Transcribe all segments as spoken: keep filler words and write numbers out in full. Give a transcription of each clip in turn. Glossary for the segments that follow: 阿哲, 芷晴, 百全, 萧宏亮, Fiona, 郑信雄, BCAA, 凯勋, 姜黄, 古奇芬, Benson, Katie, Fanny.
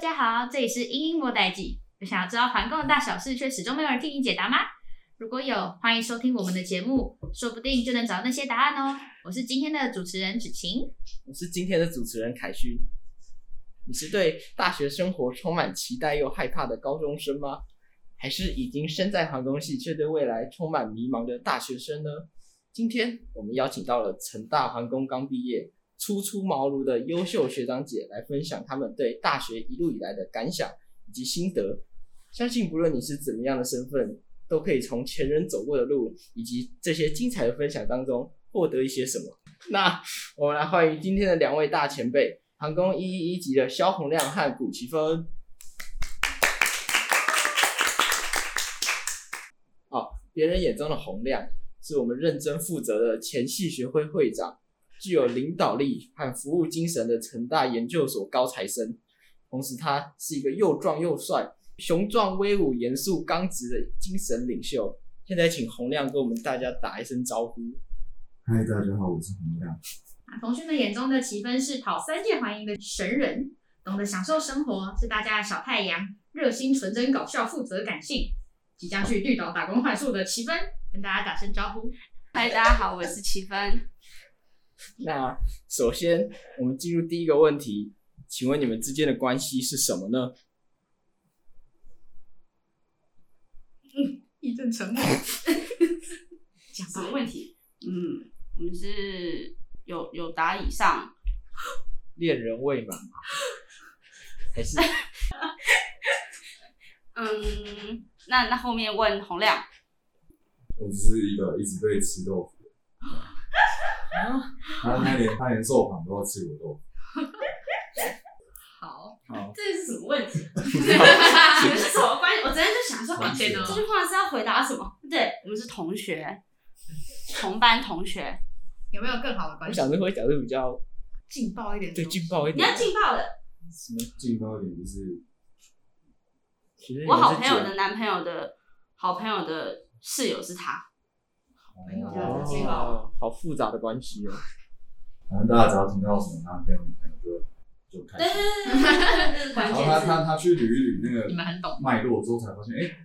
家好，这里是英英莫代记。有想要知道团购的大小事，却始终没有人替你解答吗？如果有，欢迎收听我们的节目，说不定就能找到那些答案哦。我是今天的主持人芷晴，我是今天的主持人凯勋。你是对大学生活充满期待又害怕的高中生吗？还是已经身在航空系却对未来充满迷茫的大学生呢？今天我们邀请到了成大航空刚毕业初出茅庐的优秀学长姐来分享他们对大学一路以来的感想以及心得。相信不论你是怎么样的身份，都可以从前人走过的路以及这些精彩的分享当中获得一些什么。那我们来欢迎今天的两位大前辈，航空一一一级的萧宏亮和古奇芬。哦，别人眼中的宏亮是我们认真负责的前系学会会长，具有领导力和服务精神的成大研究所高材生，同时他是一个又壮又帅、雄壮威武、严肃刚直的精神领袖。现在请宏亮跟我们大家打一声招呼。嗨，大家好，我是宏亮。啊，同学们眼中的奇芬是讨三界欢迎的神人，懂得享受生活，是大家的小太阳，热心、纯真、搞笑、负责、感性。即将去绿岛打工换宿的奇芬，跟大家打声招呼。嗨，大家好，我是奇芬。那首先我们进入第一个问题，请问你们之间的关系是什么呢？嗯，一阵沉默。讲什么问题？嗯，我们是有有答以上。恋人未满吗？还是？嗯，那那后面问宏亮。我只是一个一直对吃豆腐。啊，他连他连受访都要吃我豆腐。好，好，这是什么问题？你们是什么关系？我昨天就想说，啊，这句话是要回答什么？对，我们是同学，同班同学，有没有更好的关系？我想着会讲的比较劲爆一点，对，劲爆一点。你要劲爆的，什么劲爆一点？就是我好朋友的男朋友的好朋友的室友是他。哦，好复杂的关系哦。反正大家只要听到什么男朋友女朋友就就开始。对对对对，然后他他他去捋一捋那个，你们很懂脉络之后才发现，哎，欸，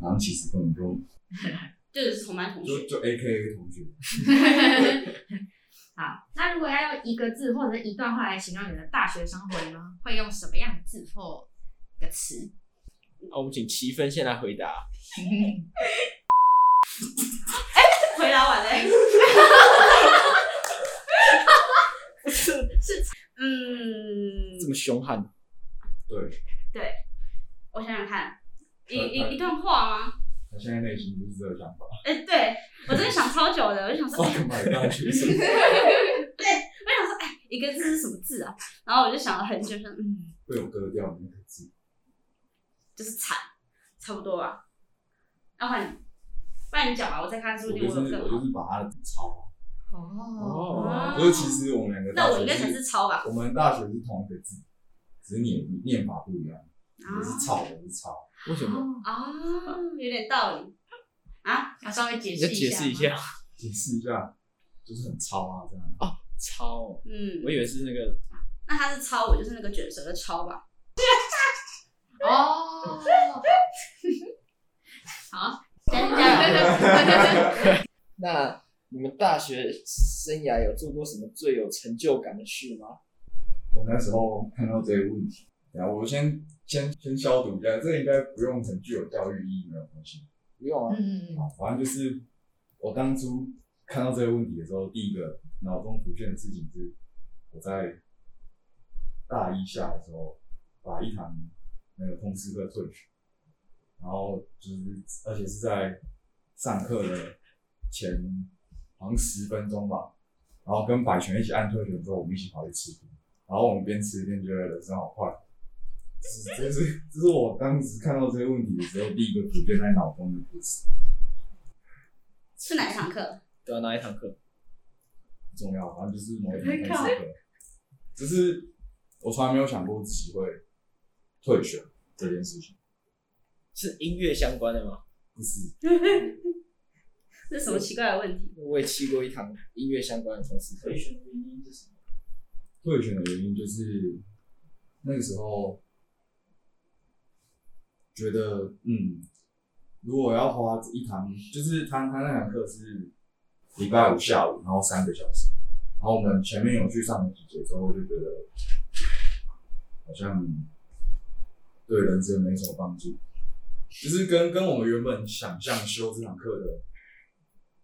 好像其实根本就就是同班同学，就就 A K A 同学。好，那如果要用一个字或者一段话来形容你的大学生活呢，会用什么样的字或一个词？哦，我们请奇芬先来回答。回答完了，欸，是是嗯，这么凶悍，对对，我想想看，一一一段话吗？他现在内心就是这个想法。哎，欸，对我真的想超久的，我就想说，哎，欸，对，我想说，哎，欸，一个字是什么字啊？然后我就想了很久，说嗯，被我割掉的那个字，就是惨，差不多吧。要换你。不然你讲吧，我再看是不是我有更好。我就是把它抄。哦。就是其实我们两个大學。那我应该才是抄吧。我们大学是同一个字，只是念念法不一样。我是抄，我是抄。为什么？啊，有点道理。啊，要稍微解释一下。解释一下。解释一下，就是很抄啊，这样。哦，抄。嗯。我以为是那个。那他是抄，我就是那个卷舌的抄吧。哦。好。那你们大学生涯有做过什么最有成就感的事吗？我那时候看到这个问题，然后我先先先消毒一下，这应该不用很具有教育意义，没有关系。不用啊，嗯，好，反正就是我当初看到这个问题的时候，第一个脑中浮现的事情是，我在大一下的时候把一堂那个通识课退学。然后就是，而且是在上课的前好像十分钟吧，然后跟百全一起按退选之后，我们一起跑去吃，然后我们边吃边觉得人生好快，这是这是我当时看到这个问题的时候第一个浮现在脑中的故事。是哪一堂课？对啊，哪一堂课？不重要，反正就是某一堂通识课。只是我从来没有想过自己会退选这件事情。是音乐相关的吗？不是。这是什么奇怪的问题？我也去过一堂音乐相关的通识课。退选的原因是什么？退选的原因就是那个时候觉得嗯，如果要花一堂，就是他他那堂课是礼拜五下午，然后三个小时，然后我们前面有去上了几节之后，我就觉得好像对人生没什么帮助，就是跟跟我们原本想象修这堂课的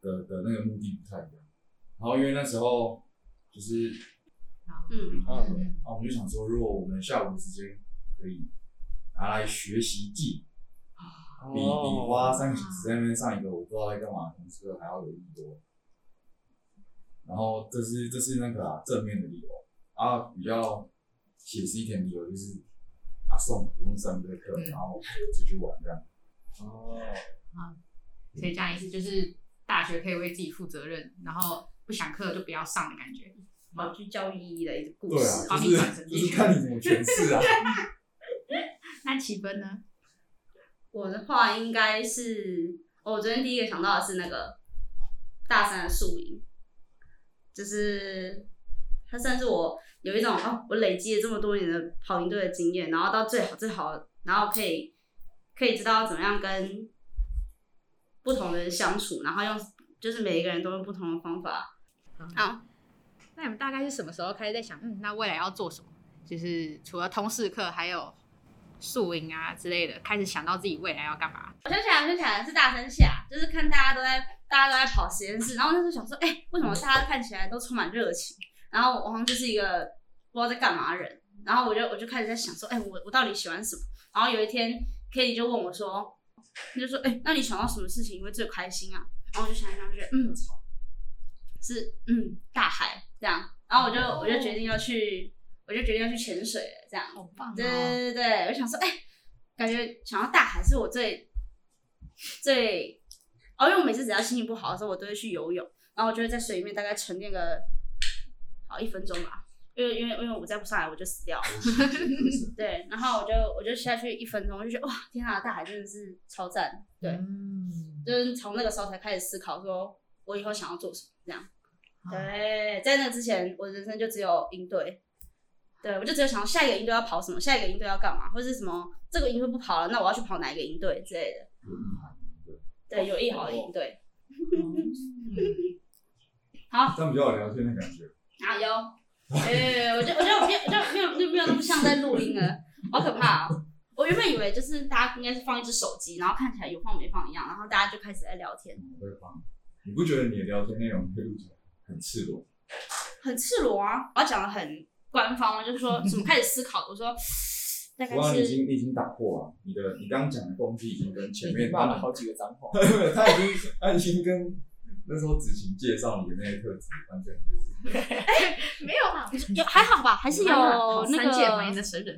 的的那个目的不太一样。然后因为那时候就是，嗯，啊，嗯啊我们就想说，如果我们下午的时间可以拿来学习技，哦、比比花三小时在那边上一个我不知道在干嘛的同事还要有意义多。然后这是这是那个、啊、正面的理由啊，比较写实一点的理由就是啊送不用上这课，然后出去玩这样。哦，好，所以这样意思就是大学可以为自己负责任，然后。不想课就不要上的感觉，蛮具教育意义的一个故事，帮你产生意义。就是看你怎么诠释啊。那起分呢？我的话应该是，哦，我昨天第一个想到的是那个大三的宿营，就是它算是我有一种哦，我累积了这么多年的跑营队的经验，然后到最好最好，然后可以可以知道怎么样跟不同的人相处，然后用就是每一个人都用不同的方法。好，那你们大概是什么时候开始在想，嗯，那未来要做什么？就是除了通识课，还有宿营啊之类的，开始想到自己未来要干嘛？我想起来，我想起来是大三下，就是看大家都在，大家都在跑实验室，然后那时候想说，哎、欸，为什么大家看起来都充满热情？然后我好像就是一个不知道在干嘛的人，然后我就我就开始在想说，哎、欸，我我到底喜欢什么？然后有一天 ，Katie 就问我说，就说，哎、欸，那你想到什么事情你会最开心啊？然后我就想一想，觉得嗯，是嗯大海这样，然后我就、oh. 我就决定要去，我就决定要去潜水了这样。好棒、哦！对对对对，我想说，哎、欸，感觉想到大海是我最最哦，因为我每次只要心情不好的时候，我都会去游泳，然后我就会在水里面大概沉淀个好一分钟吧，因为因为因为我再不上来我就死掉了。对，然后我就我就下去一分钟，我就觉得哇，天啊，大海真的是超赞。对。嗯就是从那个时候才开始思考，说我以后想要做什么这样。对，在那之前，我的人生就只有营队，对我就只有想下一个营队要跑什么，下一个营队要干嘛，或是什么这个营队不跑了，那我要去跑哪一个营队之类的。对，有意好的营队。好，这样比较有聊天的感觉。啊有，哎，我就我就没有就没有就没有那么像在录音了，好可怕哦。我原本以为就是大家应该是放一只手机，然后看起来有放没放一样，然后大家就开始在聊天。我会放，你不觉得你的聊天内容被录起来很赤裸？很赤裸啊！我要讲的很官方，就是说怎么开始思考。我说大概是你已经你已经打破了、啊、你的你刚刚讲的攻击已经跟前面骂了好几个脏话，他已经他已经跟那时候子晴介绍你的那些特质完全就是没有啊，有还好吧，还是有那个三界蛮的神人，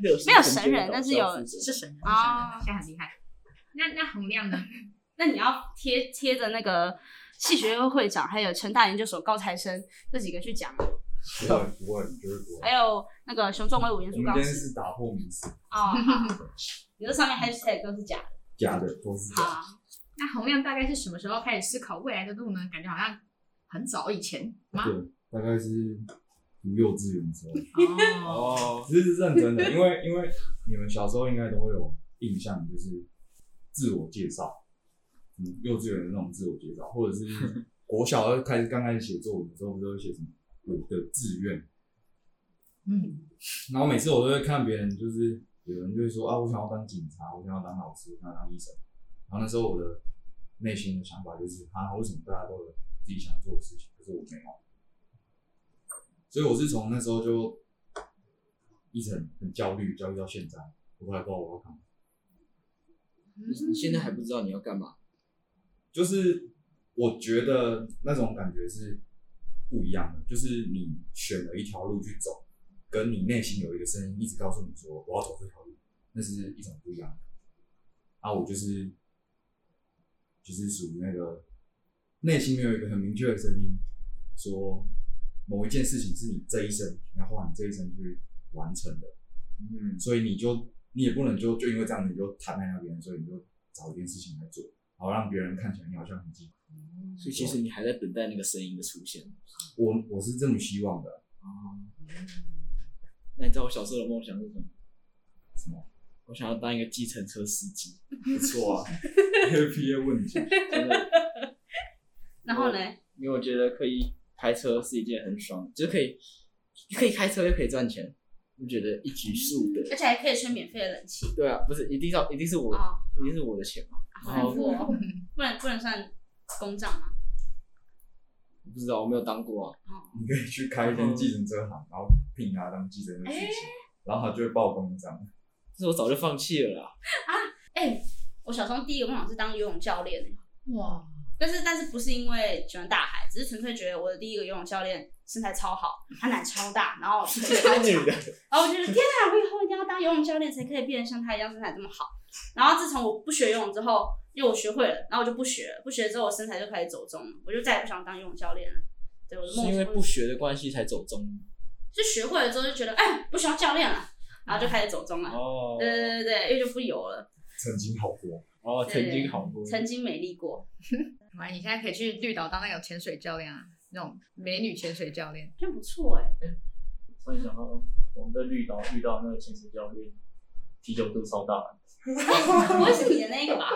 没有神人，但是有是神人啊，现在很厉害。那那洪亮呢？那你要贴贴着那个系学会会长，还有成大研究所高材生这几个去讲。不会不会，绝对不会。还有那个熊中威武研究高。我们今天是打破迷思哦，你这上面 hashtag 都是假的，假的都是假的。那洪亮大概是什么时候开始思考未来的路呢？感觉好像很早以前吗？对，大概是读幼稚园的时候。哦，这是认真的，因为因为你们小时候应该都会有印象，就是自我介绍，嗯，幼稚园的那种自我介绍，或者是国小开始刚开始写作文的时候，不是会写什么我的志愿？嗯，然后每次我都会看别人，就是有人就会说啊，我想要当警察，我想要当老师，我想要当医生。然后那时候我的内心的想法就是，啊，为什么大家都有自己想做的事情，可是我没有？所以我是从那时候就一直很焦虑，焦虑到现在，我都还不知道我要干嘛。你现在还不知道你要干嘛？就是我觉得那种感觉是不一样的，就是你选了一条路去走，跟你内心有一个声音一直告诉你说我要走这条路，那是一种不一样的。啊，我就是。就是属于那个内心没有一个很明确的声音，说某一件事情是你这一生，然后你这一生去完成的，嗯，所以你就你也不能就就因为这样你就躺在那边，所以你就找一件事情来做，好让别人看起来你好像很积极。嗯，所以其实你还在等待那个声音的出现。我我是这么希望的。哦，嗯，那你知道我小时候的梦想是什么？什么？我想要当一个计程车司机，不错啊。F P A 问题，真的。然后呢？因为我觉得可以开车是一件很爽，就是可以可以开车又可以赚钱，我觉得一举数得。而且还可以吹免费的冷气。对啊，不是一定要一定是我、哦、一定是我的钱嘛。好难过、哦，不然不能算公账吗？不知道，我没有当过啊。哦、你可以去开一间计程车行，然后聘他当计程车司机、欸，然后他就会报公账。这我早就放弃了啦。啊，哎、欸，我小时候第一个梦想是当游泳教练、欸、哇！但是但是不是因为喜欢大海，只是纯粹觉得我的第一个游泳教练身材超好，他奶超大，然后腿超长，然后我就觉得天哪，我以后一定要当游泳教练才可以变得像他一样身材这么好。然后自从我不学游泳之后，因为我学会了，然后我就不学了，不学之后我身材就开始走中了，我就再也不想当游泳教练了。对，我的梦想是因为不学的关系才走中，就学会了之后就觉得哎，不需要教练了。然后就开始走中了，哦、对对对对，因为就不游了。曾经好过，哦，曾经好过，曾经美丽过。你现在可以去绿岛当那种潜水教练啊，那种美女潜水教练，真不错哎、欸。突然想到，我们在绿岛遇到那个潜水教练，啤酒肚超大的。不会是你的那个吧？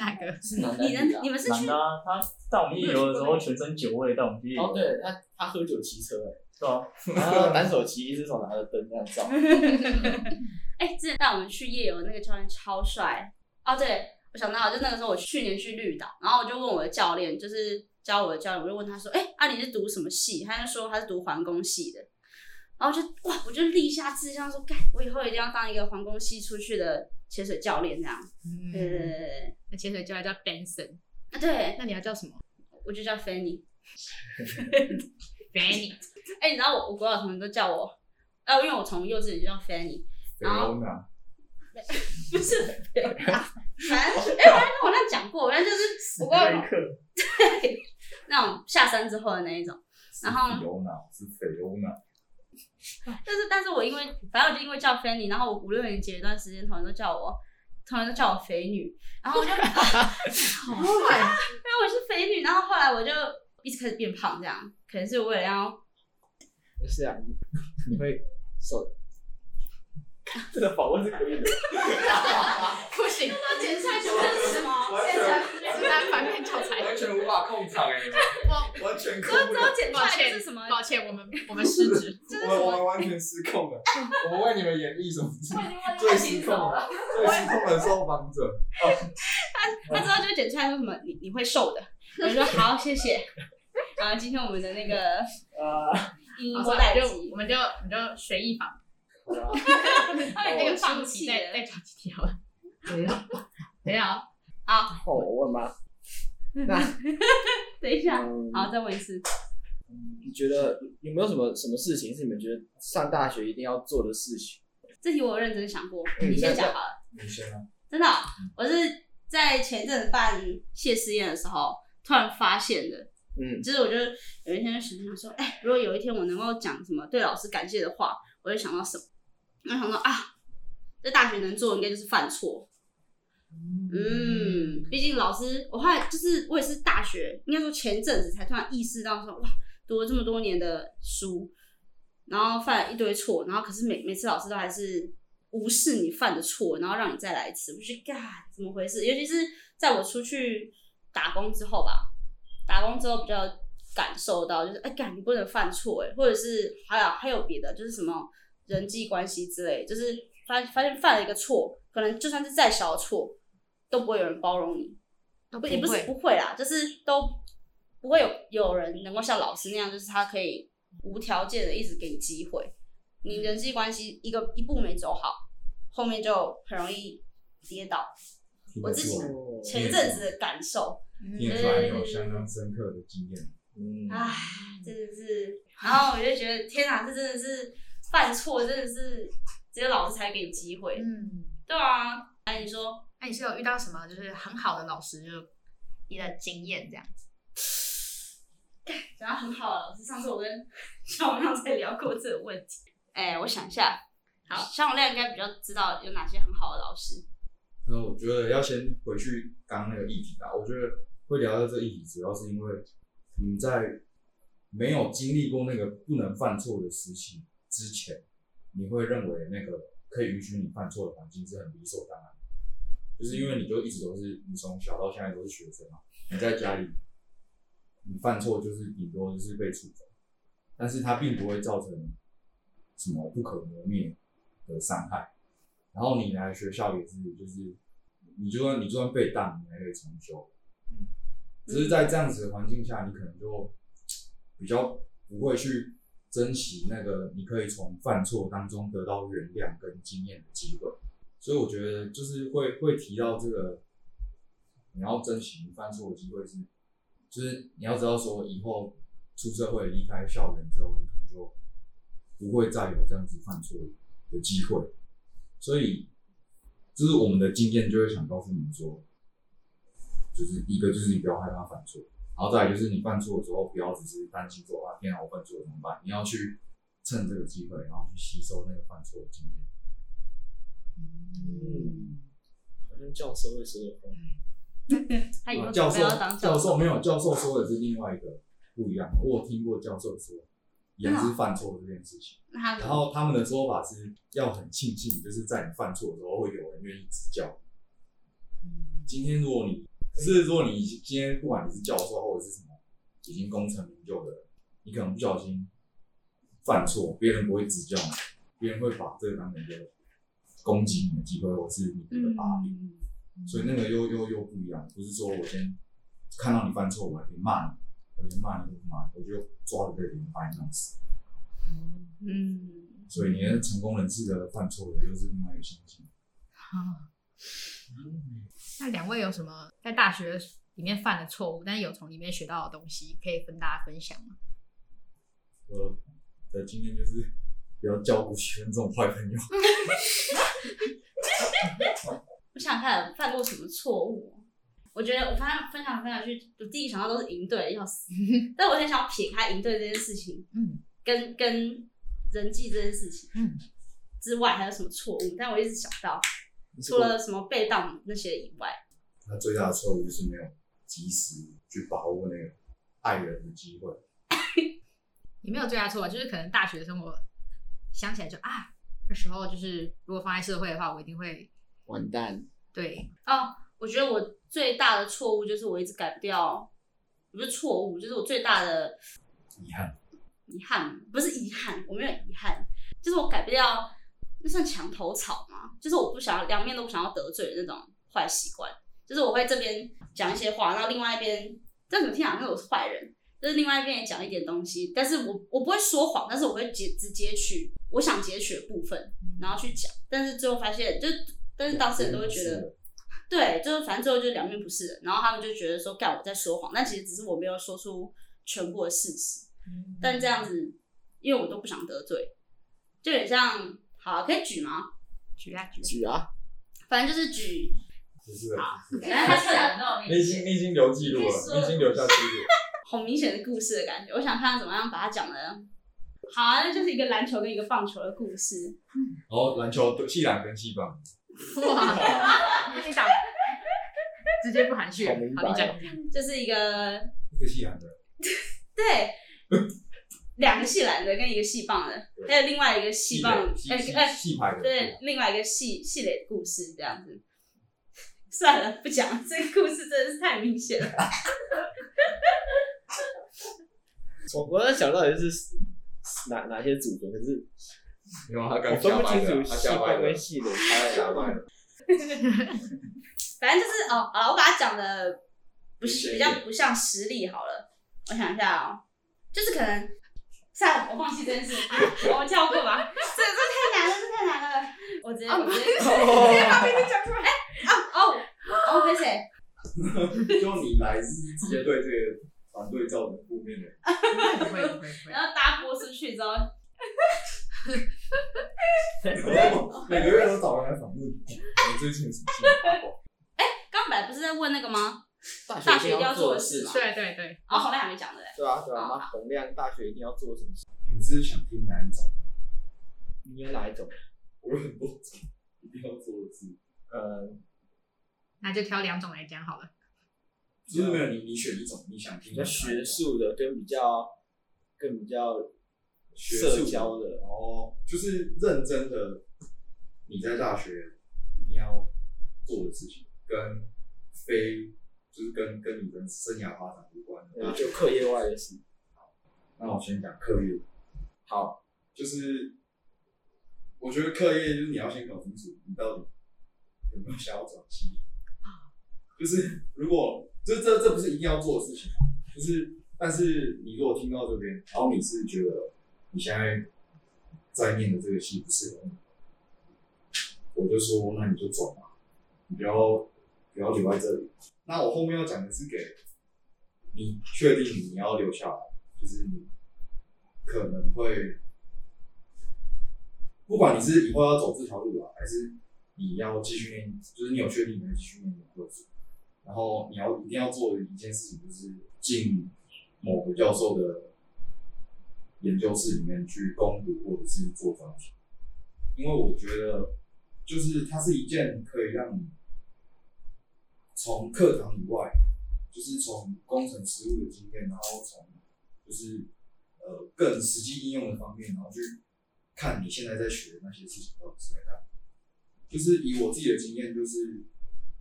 哪个？是男的？你的你们是去？男的、啊，他带我们去游的时候全身酒味，带我们去游。哦，对，他他喝酒骑车哎、欸。对啊，然后单手骑一只手拿着灯这样照。哎、欸，之前带我们去夜游那个教练超帅哦！对，我想到就那个时候我去年去绿岛，然后我就问我的教练，就是教我的教练，我就问他说：“哎、欸，啊你是读什么系？”他就说他是读环工系的。然后就哇，我就立下志向说：“干，我以后一定要当一个环工系出去的潜水教练这样。嗯”对对对对，那潜水教练叫 Benson 啊，对，那你要叫什么？我就叫 Fanny。Fanny， 哎、欸，你知道我我国小同学都叫我，呃，因为我从幼稚园就叫 Fanny， 然后不是，反正哎，我跟我那讲过，反正就是我国小对那种下山之后的那一种，然后是 Fiona， 但是但是我因为反正我就因为叫 Fanny， 然后我五六年级的一段时间，同学都叫我。同学都叫我肥女，然后我就，好因为我是肥女，然后后来我就一直开始变胖，这样可能是为了要，不是啊，你会瘦，这个访问是可以的，不行，那剪出来全部是什么？现在是拿反面教材，完全无法控场哎，我完全控不了，抱歉是什么？抱歉，我们我们失职，我们完全失控了，我们为你们演绎什么？最失控了。最失控的受访者，哦、他他之后就剪出来说什么你你会瘦的，我说好谢谢。然后今天我们的那个呃音波代集，我们就你就随意放，还有那个放弃再再找几条，嗯，等一下啊，好，我问吧，那等一下，好，再问一次。你觉得有没有什么什么事情是你们觉得上大学一定要做的事情？这题我有认真想过，你先讲好了。你先啊。真的、哦，我是在前一阵办谢师宴的时候突然发现的。嗯，就是我就有一天就想想说，哎、欸，如果有一天我能够讲什么对老师感谢的话，我就想到什么？我就想到啊，在大学能做的应该就是犯错。嗯，毕竟老师，我后来就是我也是大学，应该说前阵子才突然意识到说，哇，读了这么多年的书。然后犯了一堆错，然后可是每每次老师都还是无视你犯的错，然后让你再来一次，我就觉得怎么回事？尤其是在我出去打工之后吧，打工之后比较感受到就是哎，干你不能犯错哎，或者是还有还有别的，就是什么人际关系之类，就是发发现犯了一个错，可能就算是再小的错，都不会有人包容你，不也不是不会啦，就是都不会有有人能够像老师那样，就是他可以。无条件的一直给你机会，你人际关系一个一步没走好，后面就很容易跌倒。我自己前阵子的感受，你也算有相当深刻的经验。嗯，唉，真的是，然后我就觉得天哪，这真的是犯错，真的是只有老师才给你机会。嗯，对啊。哎、啊，你说，哎、啊，你是有遇到什么就是很好的老师，就你的经验这样子？讲到很好的老师，上次我跟小亮才聊过这个问题。哎、欸，我想一下，好，小亮应该比较知道有哪些很好的老师。那我觉得要先回去刚那个议题吧。我觉得会聊到这议题，主要是因为你在没有经历过那个不能犯错的时期之前，你会认为那个可以允许你犯错的环境是很理所当然的，就是因为你就一直都是，你从小到现在都是学生嘛，你在家里，你犯错就是顶多就是被处罚，但是它并不会造成什么不可磨灭的伤害。然后你来学校也是，就是你就算你就算被当，你还可以重修。嗯，只是在这样子的环境下，你可能就比较不会去珍惜那个你可以从犯错当中得到原谅跟经验的机会。所以我觉得就是会会提到这个，你要珍惜犯错的机会是，就是你要知道说以后出社会离开校园之后，你可能就不会再有这样子犯错的机会。所以就是我们的经验就会想告诉你说，就是一个就是你不要害怕犯错，然后再来就是你犯错的时候不要只是担心说啊天啊我犯错怎么办，你要去趁这个机会，然后去吸收那个犯错的经验。嗯，好像教授会说的话。他以后准备要当教授。教授没有，教授说的是另外一个不一样。我有听过教授说，也是犯错这件事情。然后他们的说法是要很庆幸，就是在你犯错的时候，会有人愿意指教。嗯，今天如果你，就是如果你今天不管你是教授或者是什么已经功成名就的人，你可能不小心犯错，别人不会指教你，别人会把这个当成一个攻击你的机会，或是你的把柄，嗯嗯，所以那个又又又不一样。不是说我先看到你犯错，我还可以骂你，我就骂你，我就骂你，我就抓着这个人把你弄死。嗯，所以你的成功人士的犯错的又是另外一个心情。好，嗯，那两位有什么在大学里面犯的错误，但是有从里面学到的东西，可以跟大家分享吗？我的经验就是不要交不喜欢这种坏朋友。我想看犯过什么错误，我觉得我刚刚分享分享去，我第一想到都是赢对，要死。但我很想撇开赢对这件事情，嗯，跟跟人际这件事情，嗯，之外还有什么错误？但我一直想到，除了什么被当那些以外，他最大的错误就是没有及时去把握那个爱人的机会。也没有最大错误，就是可能大学生活想起来就啊。那时候就是，如果放在社会的话，我一定会完蛋。对哦，我觉得我最大的错误就是我一直改不掉，不是错误，就是我最大的遗憾。遗憾不是遗憾，我没有遗憾，就是我改不掉，那算墙头草嘛，就是我不想要两面都不想要得罪的那种坏习惯，就是我会这边讲一些话，然后另外一边，这怎么听啊？那我是坏人。就是另外一边也讲一点东西，但是我我不会说谎，但是我会直接去我想截取的部分，然后去讲，但是最后发现，就但是当事人都会觉得，对，就是反正最后就两面不是人，然后他们就觉得说，干我在说谎，但其实只是我没有说出全部的事实，嗯，但这样子，因为我都不想得罪，就有点像，好，啊，可以举吗？举啊举举啊，反正就是举，就是好，然后他想到你已经你已经留记录了，你已经留下记录。好明显的故事的感觉，我想看怎么样把它讲的好啊，那就是一个篮球跟一个棒球的故事。哦，篮球系篮跟系棒。哇，你讲，直接不含蓄，好，你讲，就是一个一个系篮的，对，两个系篮的跟一个系棒的，还有另外一个系棒，哎哎，系排的，对，另外一个系系垒的故事这样子。算了，不讲，这个故事真的是太明显了。我我在想到底是哪哪些组合，可是我分不清楚系棒跟系的差在。反正就是哦，好了，我把它讲的不是比较不像实力好了。我想一下哦，就是可能，算了，我放弃这件事，我们跳过吧。这这太难了，这太难了。我直接我直接直接把名字讲出来。哦哦哦，跟谁？就你来是直接对这个。团队造成负面的，然后大家播出去之后，每个月都找人来访问你最近有什么新的八卦？哎，刚本来不是在问那个吗？大学一定要做的事嘛？对对对，哦，洪亮还没讲的嘞。对啊对啊，那洪亮大学一定要做什么事？你是想听哪一种？你有哪一种？我有很多种，一定要做的事。呃，那就挑两种来讲好了。就是没有你，你选一种你想听比较学术的，跟比较更比较社交的，然后就是认真的你在大学一定要做的事情，跟非就是跟跟你的生涯发展无关的，就课业外的事。好，那我先讲课业。好，就是我觉得课业就是你要先搞清楚你到底有没有想要转系。就是如果这这这不是一定要做的事情，就是但是你如果听到这边，然后你是觉得你现在在念的这个系不适合你，我就说那你就转吧，你不要不要留在这里。那我后面要讲的是给你确定你要留下来，就是你可能会不管你是以后要走这条路啊，还是你要继续念，就是你有确定你要继续念研究所，然后你要一定要做的一件事情就是进某个教授的研究室里面去攻读或者是做专题，因为我觉得就是它是一件可以让你从课堂以外，就是从工程实务的经验，然后从就是呃更实际应用的方面，然后去看你现在在学的那些事情到底是在干嘛。就是以我自己的经验，就是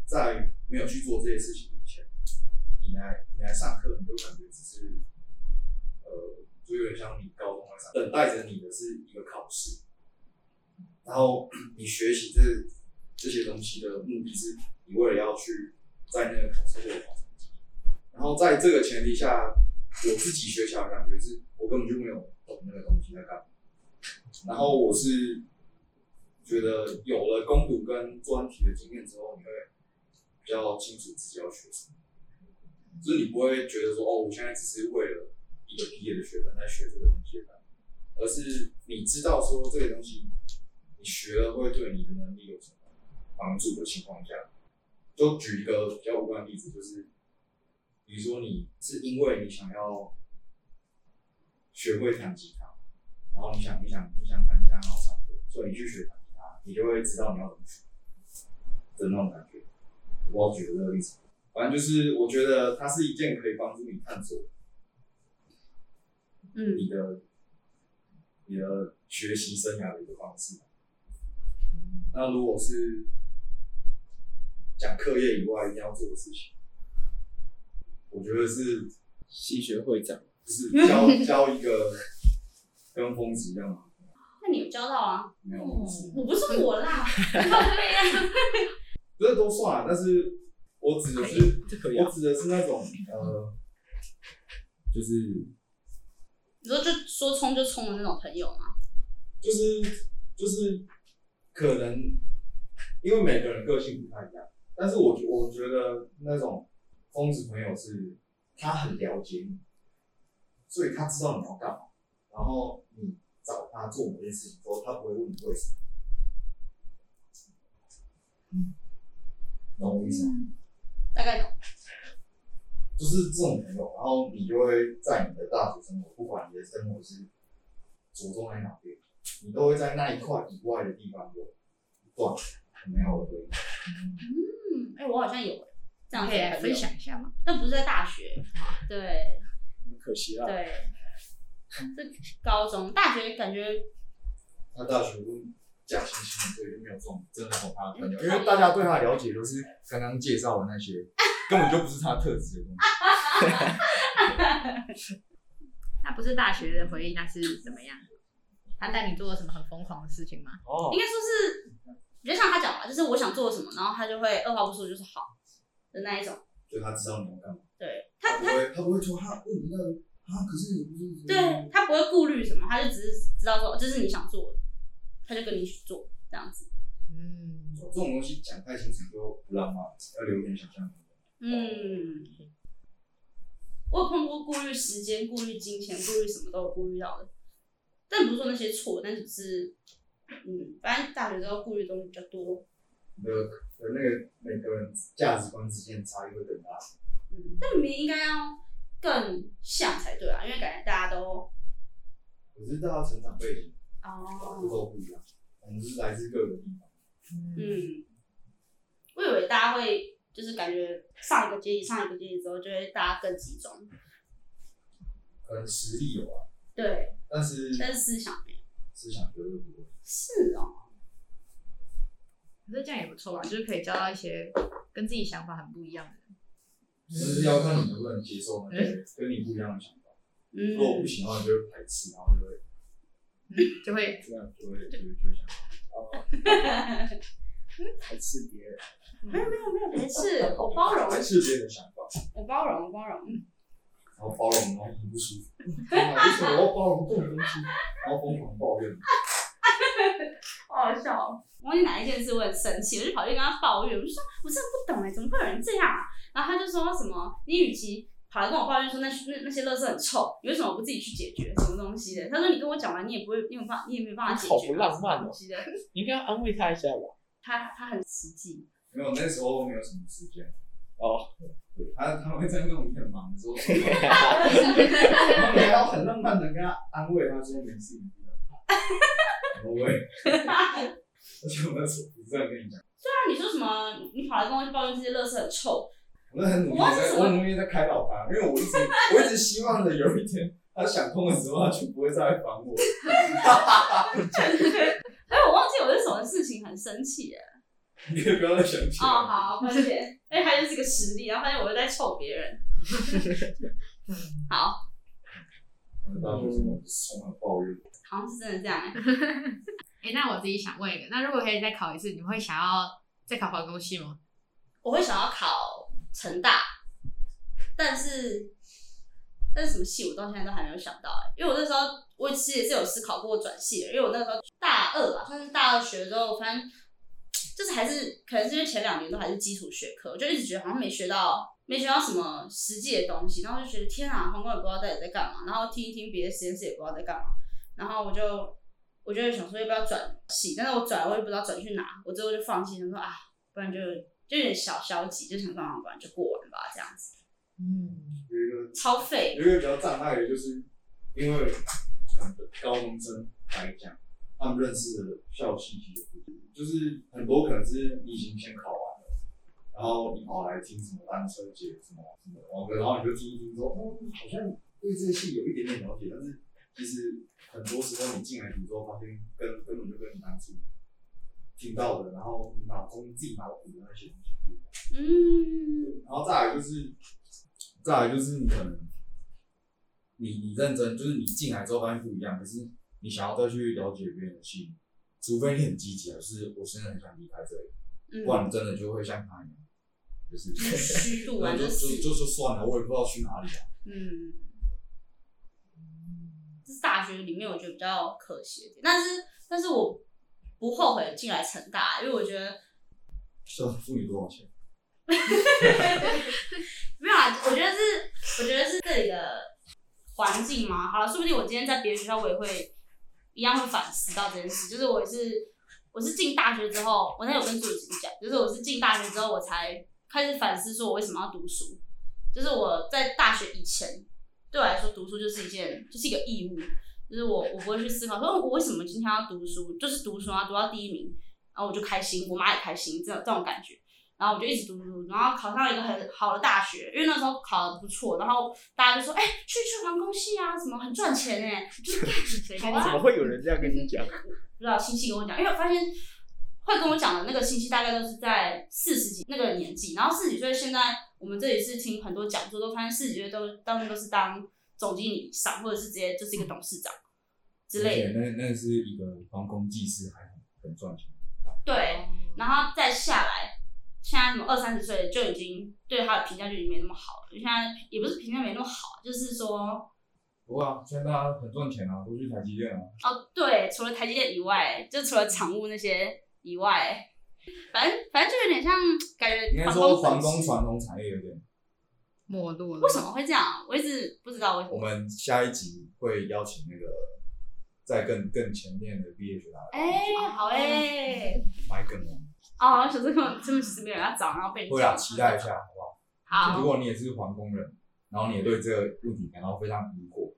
在没有去做这些事情以前，你来你来上课，你就感觉只是呃，就有点像你高中来上，等待着你的是一个考试。然后你学习这这些东西的目的是，你为了要去在那个考试过程中，然后在这个前提下，我自己学起来的感觉是，我根本就没有懂那个东西在干嘛。然后我是觉得有了攻读跟专题的经验之后，你会比较清楚自己要学什么，就是你不会觉得说哦，我现在只是为了一个毕业的学分在学这个东西的，而是你知道说这个东西。你学了会对你的能力有什么帮助的情况下，就举一个比较无关的例子，就是比如说你是因为你想要学会弹吉他，然后你想你想你想弹吉他，然后唱歌，所以你去学弹吉他，你就会知道你要怎么学的那种感觉。我不知道举这个例子，反正就是我觉得它是一件可以帮助你探索，嗯，你的你的学习生涯的一个方式。那如果是讲课业以外一定要做的事情，我觉得是系学会长，就是教教一个跟疯子一样嘛。那你有教到啊？没有，嗯、我不是我啦，这都算了。但是我指的是，我指的是那种呃，就是你说就说冲就冲的那种朋友吗？就是就是。可能因为每个人个性不太一样，但是我我觉得那种疯子朋友是，他很了解你，所以他知道你要干嘛，然后你找他做某件事情之后，他不会问你为什么，嗯，懂我意思吗？嗯、大概懂。就是这种朋友，然后你就会在你的大学生活，不管你的生活是着重在哪边。你都会在那一块以外的地方有一段很美好的回忆。嗯，哎、欸，我好像有哎，这样可以来分享一下吗？但不是在大学，对，很可惜啦。对，是高中、大学感觉。他大学就假惺惺，所以就没有这种真的好他的朋友，因为大家对他的了解都是刚刚介绍的那些，根本就不是他特质的东西。那不是大学的回忆，那是怎么样？他带你做了什么很疯狂的事情吗？哦，应该说是，比较像他讲吧，就是我想做什么，然后他就会二话不说就是好的那一种。就他知道你要干嘛。对，他他他不会说他问你那个啊，可是你不是。对他不会顾虑什么，他就只是知道说这是你想做的，他就跟你去做这样子。嗯，这种东西讲太清楚就不浪漫，要留点想象空间。嗯，我有碰过顾虑时间、顾虑金钱、顾虑什么都有顾虑到的。但不是说那些错，但只是，嗯，反正大学之后顾虑的东西比较多。的的那个每个人价值观之间差异会更大。嗯，那明明应该要更像才对啊，因为感觉大家都，可是大家成长背景哦，都不一样，我们是来自各个地方。嗯，我以为大家会就是感觉上一个阶级上一个阶级之后，就会大家更集中。可能实力有啊。对。但是但是思想没有，思想绝对不会。是哦，可是这样也不错吧，就是可以交到一些跟自己想法很不一样的人。就是要看你能不能接受那些跟你不一样的想法。嗯、如果不行的话，你就会排斥，然后就会、嗯、就会这样，就会就会就会想哦，排斥别人。没有没有没有排斥，我包容。排斥别人的想法。我包容，我包容。然后包容，然后很不舒服。为什么我要包容这种东西？然后疯狂抱怨。好好笑、哦！我忘记哪一件事我很生气，我就跑去跟他抱怨，我就说我真的不懂哎、欸，怎么会有人这样啊？然后他就说什么，你与其跑来跟我抱怨说那那那些垃圾很臭，你为什么不自己去解决什么东西的？他说你跟我讲完，你也不会，你也没办法，你也没办法解决、啊。好不浪漫哦！你应该安慰他一下吧。他他很实际。没有，那时候没有什么时间。哦，对，他他会在那种很忙的时候，然后很浪漫的跟他安慰他说没事。不会，而且我那时候不这样跟你讲。对啊，你说什么？你跑来跟我去抱怨这些垃圾很臭。我是很努力在，我努力在开导他，因为我一直，我一直希望的有一天，他想通的时候，他就不会再来烦我。哎，我忘记我是什么事情很生气耶。你可以不要再想起来。哦，好，抱歉。哎，他就是个实例，然后发现我又在臭别人。好。大学生充满抱怨，好像是真的这样哎、欸。哎、欸，那我自己想问一个，那如果可以再考一次，你会想要再考环工系吗？我会想要考成大，但是但是什么系我到现在都还没有想到哎、欸，因为我那时候我其实也是有思考过转系的，因为我那时候大二吧，算是大二学的时候，反正就是还是可能是因为前两年都还是基础学科，我就一直觉得好像没学到。没学到什么实际的东西，然后就觉得天啊，环工也不知道到底在干嘛，然后听一听别的实验室也不知道在干嘛，然后我就我就想说要不要转系，但是我转了我也不知道转去哪，我最后就放弃，想说啊，不然就就有点小消极，就想说啊，不然就过完吧这样子。嗯，有一个超废，有一个比较障碍的就是因为高中生来讲，他们认识的校系就是很多可能是你已经先考完。然后你跑来听什么单车节什么什么网歌，然后你就听一听说，哦，好像对这个戏有一点点了解，但是其实很多时候你进来读之后，发现根根本就跟你当初听到的，然后你脑中自己脑补的那些东西不一样。嗯。然后再来就是，再来就是你可能你你认真，就是你进来之后发现不一样，可是你想要再去了解别人的戏，除非你很积极，就是我真的很想离开这里，不然真的就会像他一样。就是虚度完就就就就算了，我也不知道去哪里啊。嗯，这是大学里面我觉得比较可惜的，但是但是我不后悔进来成大，因为我觉得。是啊，付你多少钱？没有啊，我觉得是，我觉得是这里的环境嘛。好了，说不定我今天在别的学校我也会一样会反思到这件事，就是我也是我是进大学之后，我那有跟主持人讲，就是我是进大学之后我才。开始反思说，我为什么要读书？就是我在大学以前，对我来说，读书就是一件，就是一个义务。就是我，我不会去思考说，我为什么今天要读书？就是读书啊，读到第一名，然后我就开心，我妈也开心，这这种感觉。然后我就一直读读读，然后考上一个很好的大学，因为那时候考得不错，然后大家就说，哎、欸，去去环工系啊，什么很赚钱哎、欸，就是好啊。怎么会有人这样跟你讲？不知道亲戚跟我讲，因为我发现。会跟我讲的那个亲戚大概都是在四十几那个年纪，然后四十几岁现在我们这里是听很多讲座，都发现四十几岁都当然都是当总经理以上，或者是直接就是一个董事长之类的。那那是一个环工技师还很赚钱。对，然后再下来，现在什么二三十岁就已经对他的评价就已经没那么好了，现在也不是评价没那么好，就是说。不啊，现在大家很赚钱啊，都去台积电啊。哦，对，除了台积电以外，就除了厂务那些。以外，反正反正就有点像感觉。应该说环工传统产业有点没落了。为什么会这样？我一直不知道为什么。我们下一集会邀请那个在更更前面的毕业学长。哎、欸，好哎、欸。买梗了。哦，小时候真的其实没有要找，然后被。会啊，期待一下，好不好？好。如果你也是环工人，然后你也对这个问题感到非常疑惑，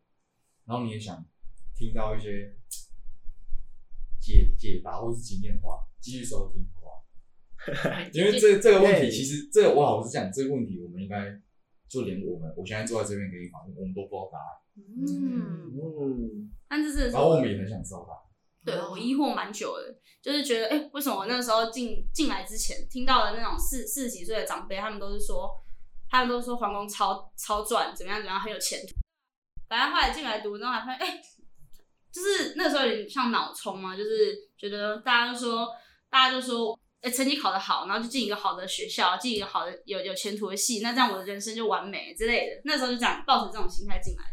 然后你也想听到一些解解答或是经验话。继续收听，好不好？因为这这个问题，其实这个我老实讲，这个问题我们应该就连我们，我现在坐在这边给你访问，我们都不知道答案。嗯，嗯但这是，然后我们也很想知道答案。对，我疑惑蛮久的，就是觉得哎、欸，为什么我那时候进进来之前听到的那种四四十几岁的长辈，他们都是说，他们都说皇工超超赚，怎么样怎么样，很有前途。反正后来进来读之后，还发现哎、欸，就是那时候有点像脑冲嘛，就是觉得大家都说，大家都说，哎、欸，成绩考得好，然后就进一个好的学校，进一个好的有有前途的系，那这样我的人生就完美之类的。那时候就这样抱着这种心态进来的，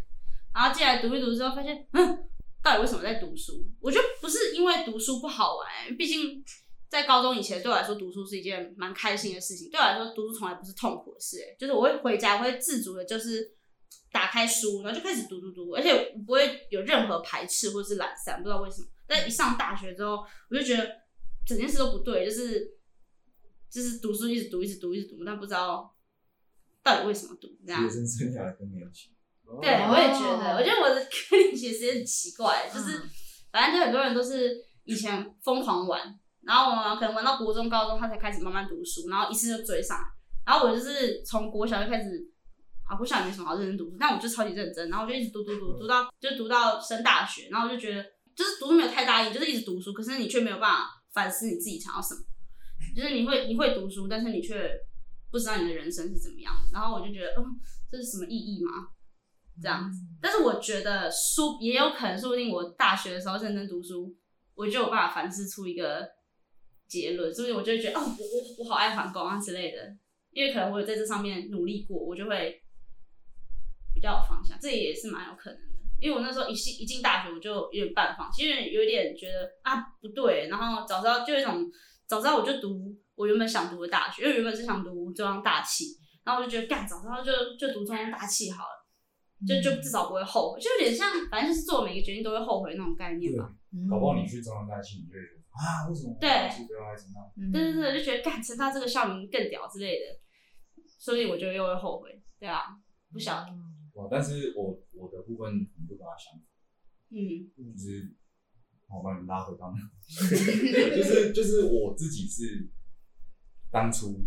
然后进来读一读之后，发现嗯。到底为什么在读书？我觉得不是因为读书不好玩、欸，毕竟在高中以前对我来说读书是一件蛮开心的事情。对我来说，读书从来不是痛苦的事、欸，就是我会回家，我会自主的，就是打开书，然后就开始读读读，而且我不会有任何排斥或是懒散，不知道为什么。但一上大学之后，我就觉得整件事都不对，就是就是读书一直读，一直读，一直读，但不知道到底为什么读这样。学生生涯更年轻。对，我也觉得，我觉得我的跟你其实也很奇怪，就是反正就很多人都是以前疯狂玩，然后我可能玩到国中、高中，他才开始慢慢读书，然后一次就追上来。然后我就是从国小就开始，啊，国小也没什么好认真读书，但我就超级认真，然后我就一直读读读读到就读到升大学，然后我就觉得就是读书没有太大意义，就是一直读书，可是你却没有办法反思你自己想要什么，就是你会你会读书，但是你却不知道你的人生是怎么样的。然后我就觉得，嗯，这是什么意义吗？这样子，但是我觉得书也有可能，说不定我大学的时候认真读书，我就有办法反思出一个结论，所以我就会觉得哦，我我我好爱皇工啊之类的，因为可能我有在这上面努力过，我就会比较有方向，这也是蛮有可能的。因为我那时候一进一进大学，我就有点半放弃，因为有点觉得啊不对，然后早知道就有一种早知道我就读我原本想读的大学，因为原本是想读中央大气，然后我就觉得干早知道就就读中央大气好了。就就至少不会后悔，就有点像，反正就是做每个决定都会后悔那种概念吧。搞不好你去中央大系，你就会觉得啊，为什么？对，不要来成大。对对对，就觉得干成大这个校名更屌之类的，所以我就又会后悔，对啊，不晓得。哇，但是我我的部分你就把它想，嗯，就是我把你拉回刚刚，就是就是我自己是当初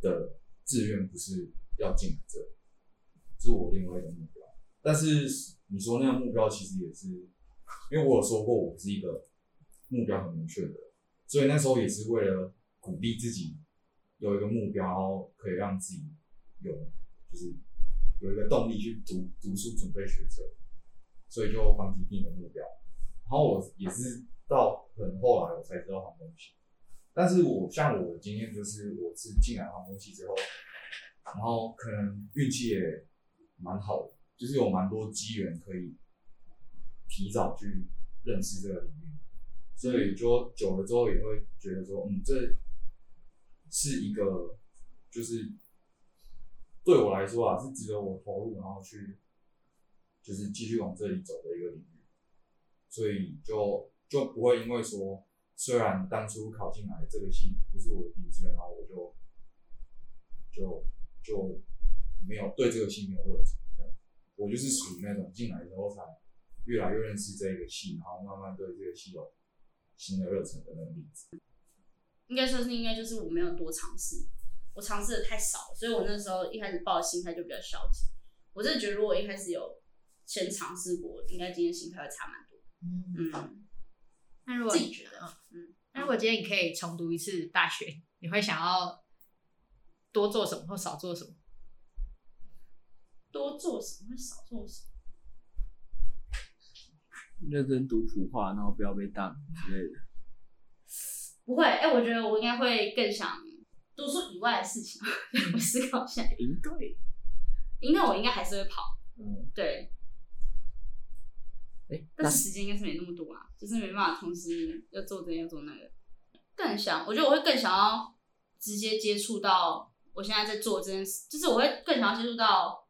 的志愿不是要进这里。是我另外一个目标，但是你说那个目标其实也是，因为我有说过我是一个目标很明确的人，所以那时候也是为了鼓励自己有一个目标，然后可以让自己有就是有一个动力去读读书准备学车，所以就放弃定了目标。然后我也是到很后来我才知道航空系，但是我像我的经验就是我是进来航空系之后，然后可能运气也蛮好的，就是有蛮多机缘可以提早去认识这个领域，所以就久了之后也会觉得说，嗯，这是一个就是对我来说啊，是值得我投入，然后去就是继续往这里走的一个领域，所以就就不会因为说，虽然当初考进来这个系不是我的第一志愿，然后我就就就。就没有对这个系没有热情，我就是属于那种进来之后才越来越认识这个系，然后慢慢对这个系有新的热忱的那种例子。应该说是，应该就是我没有多尝试，我尝试的太少，所以我那时候一开始抱的心态就比较消极。我真的觉得，如果一开始有先尝试过，应该今天心态会差蛮多。嗯嗯。那如果自己觉得，嗯，那如果今天你可以重读一次大学，你会想要多做什么或少做什么？多做什么会少做什么？认真读普化，然后不要被当之类的。不会，哎、欸，我觉得我应该会更想读书以外的事情。我思考一下。应对，应该我应该还是会跑。嗯，对。欸、但是时间应该是没那么多啊，就是没办法同时要做这个要做那个。更想，我觉得我会更想要直接接触到我现在在做这件事，就是我会更想要接触到。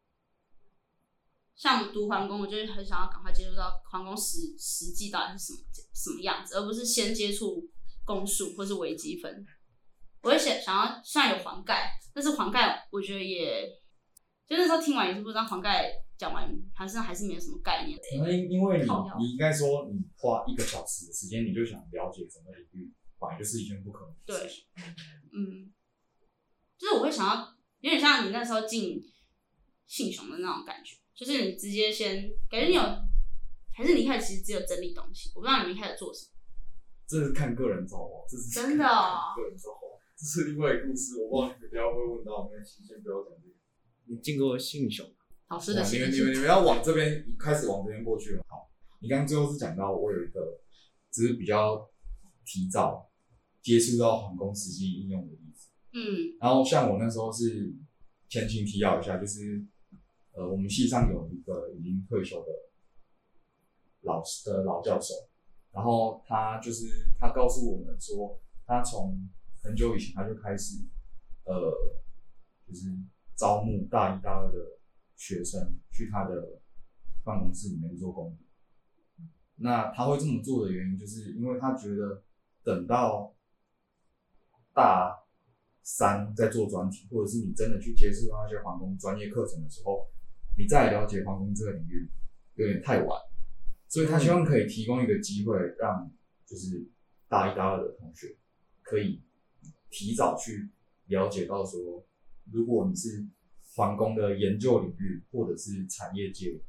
像读皇工，我就很想要赶快接触到皇工实实际到底是什么什么样子，而不是先接触公数或是微积分。我也想想要，虽然有黄盖，但是黄盖我觉得也，就那时候听完也是不知道黄盖讲完，好像还是没有什么概念。因为因为你你应该说你花一个小时的时间，你就想了解整个领域，本来就是一件不可能的事情。对，嗯，就是我会想要，有点像你那时候进信雄的那种感觉。就是你直接先感觉你有，还是你一开始其实只有整理东西，我不知道你们一开始做什么，这是看个人造化，这是真的哦，个人造化，这是另外一个故事，我忘了，不要会问到，没关系，先不要讲这个。你进过信雄老师的信雄，你们你们要往这边开始往这边过去了。好，你刚刚最后是讲到我有一个，只是比较提早接触到航空实际应用的例子。嗯，然后像我那时候是前情提要一下，就是呃，我们系上有一个已经退休的老师的老教授。然后他就是他告诉我们说，他从很久以前他就开始，呃，就是招募大一、大二的学生去他的办公室里面做工作。那他会这么做的原因，就是因为他觉得等到大三在做专题，或者是你真的去接触到那些航空专业课程的时候，你再了解航空这个领域有点太晚。所以他希望可以提供一个机会，让就是大一、大二的同学可以提早去了解到说，如果你是航空的研究领域或者是产业界，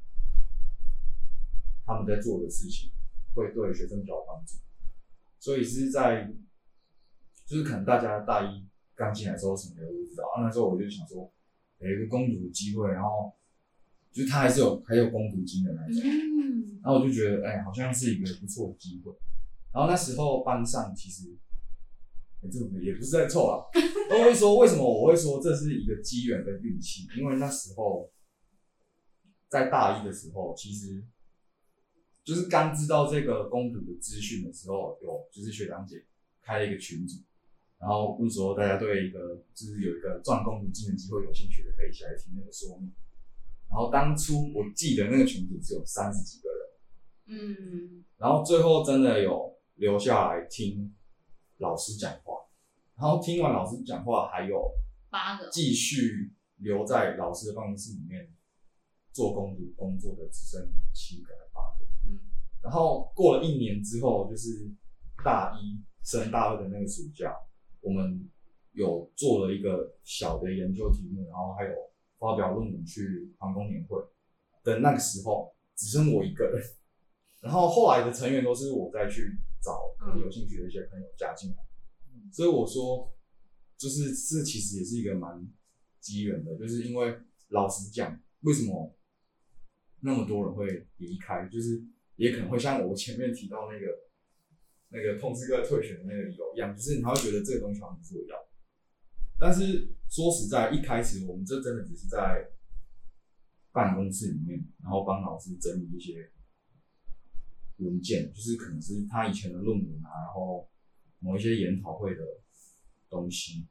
他们在做的事情会对学生比较有帮助。所以是在就是可能大家大一刚进来的时候什么都不知道，那时候我就想说有一个攻读机会，然后就是他还是有还有攻读金的那种。嗯，然后我就觉得，哎、欸，好像是一个不错的机会。然后那时候班上其实，欸、这也不是在凑啦。我会说为什么我会说这是一个机缘跟运气，因为那时候在大一的时候，其实就是刚知道这个攻读的资讯的时候，有就是学长姐开了一个群组，然后那时候大家对一个就是有一个赚攻读金的机会有兴趣的，可以一起来听那个说明。然后当初我记得那个群组只有三十几个人，嗯，然后最后真的有留下来听老师讲话，然后听完老师讲话还有八个继续留在老师的办公室里面做攻读工作的只剩七个还八个，嗯，然后过了一年之后，就是大一升大二的那个暑假，我们有做了一个小的研究题目，然后还有发表论文去航空年会的那个时候，只剩我一个人。然后后来的成员都是我再去找有兴趣的一些朋友加进来，嗯，所以我说，就是这其实也是一个蛮机缘的，就是因为老实讲，为什么那么多人会离开，就是也可能会像我前面提到那个那个通知哥退选的那个理由一样，就是你会觉得这个东西好像不重要。但是说实在，一开始我们这真的只是在办公室里面，然后帮老师整理一些文件，就是可能是他以前的论文啊，然后某一些研讨会的东西。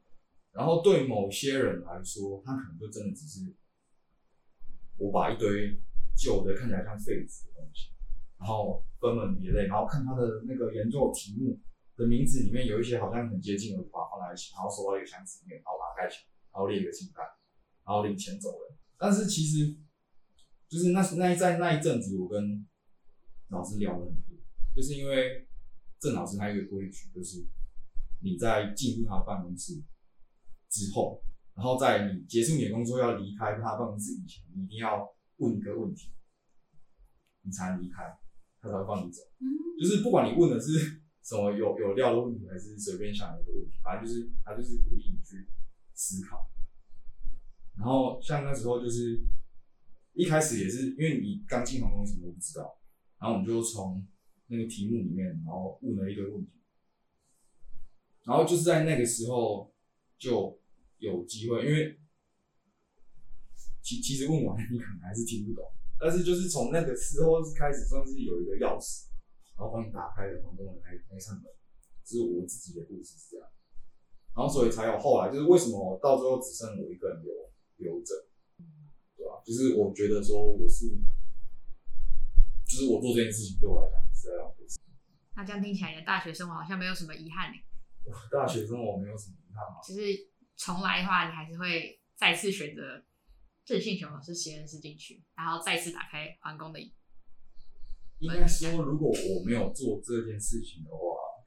然后对某些人来说，他可能就真的只是我把一堆旧的看起来像废纸的东西，然后分门别类，然后看他的那个研究题目的名字里面有一些好像很接近的，把它放在一起，然后收到一个箱子里面，然后把它盖起来，然后列一个清单，然后领钱走人。但是其实就是那那在那一阵子，我跟老师聊了很多，就是因为郑老师他有一个规矩，就是你在进入他办公室之后，然后在你结束你的工作要离开他办公室以前，你一定要问一个问题，你才能离开，他才会放你走。嗯，就是不管你问的是什么有有料的问题，还是随便想一个问题，反正就是他就是鼓励你去思考。然后像那时候就是一开始也是因为你刚进航空什么都不知道，然后我们就从那个题目里面，然后问了一堆问题。然后就是在那个时候就有机会，因为其其实问完你可能还是听不懂，但是就是从那个时候开始算是有一个钥匙。然后帮你打开的房东的那一扇门，就是我自己的故事是这样，然后所以才有后来，就是为什么到最后只剩我一个人留留着，对吧？就是我觉得说我是，就是我做这件事情对我来讲是在浪费时间。那这样听起来，你的大学生活好像没有什么遗憾呢？我大学生活没有什么遗憾吗？就是重来的话，你还是会再次选择郑信雄老师实验室进去，然后再次打开皇宫的。应该说，如果我没有做这件事情的话，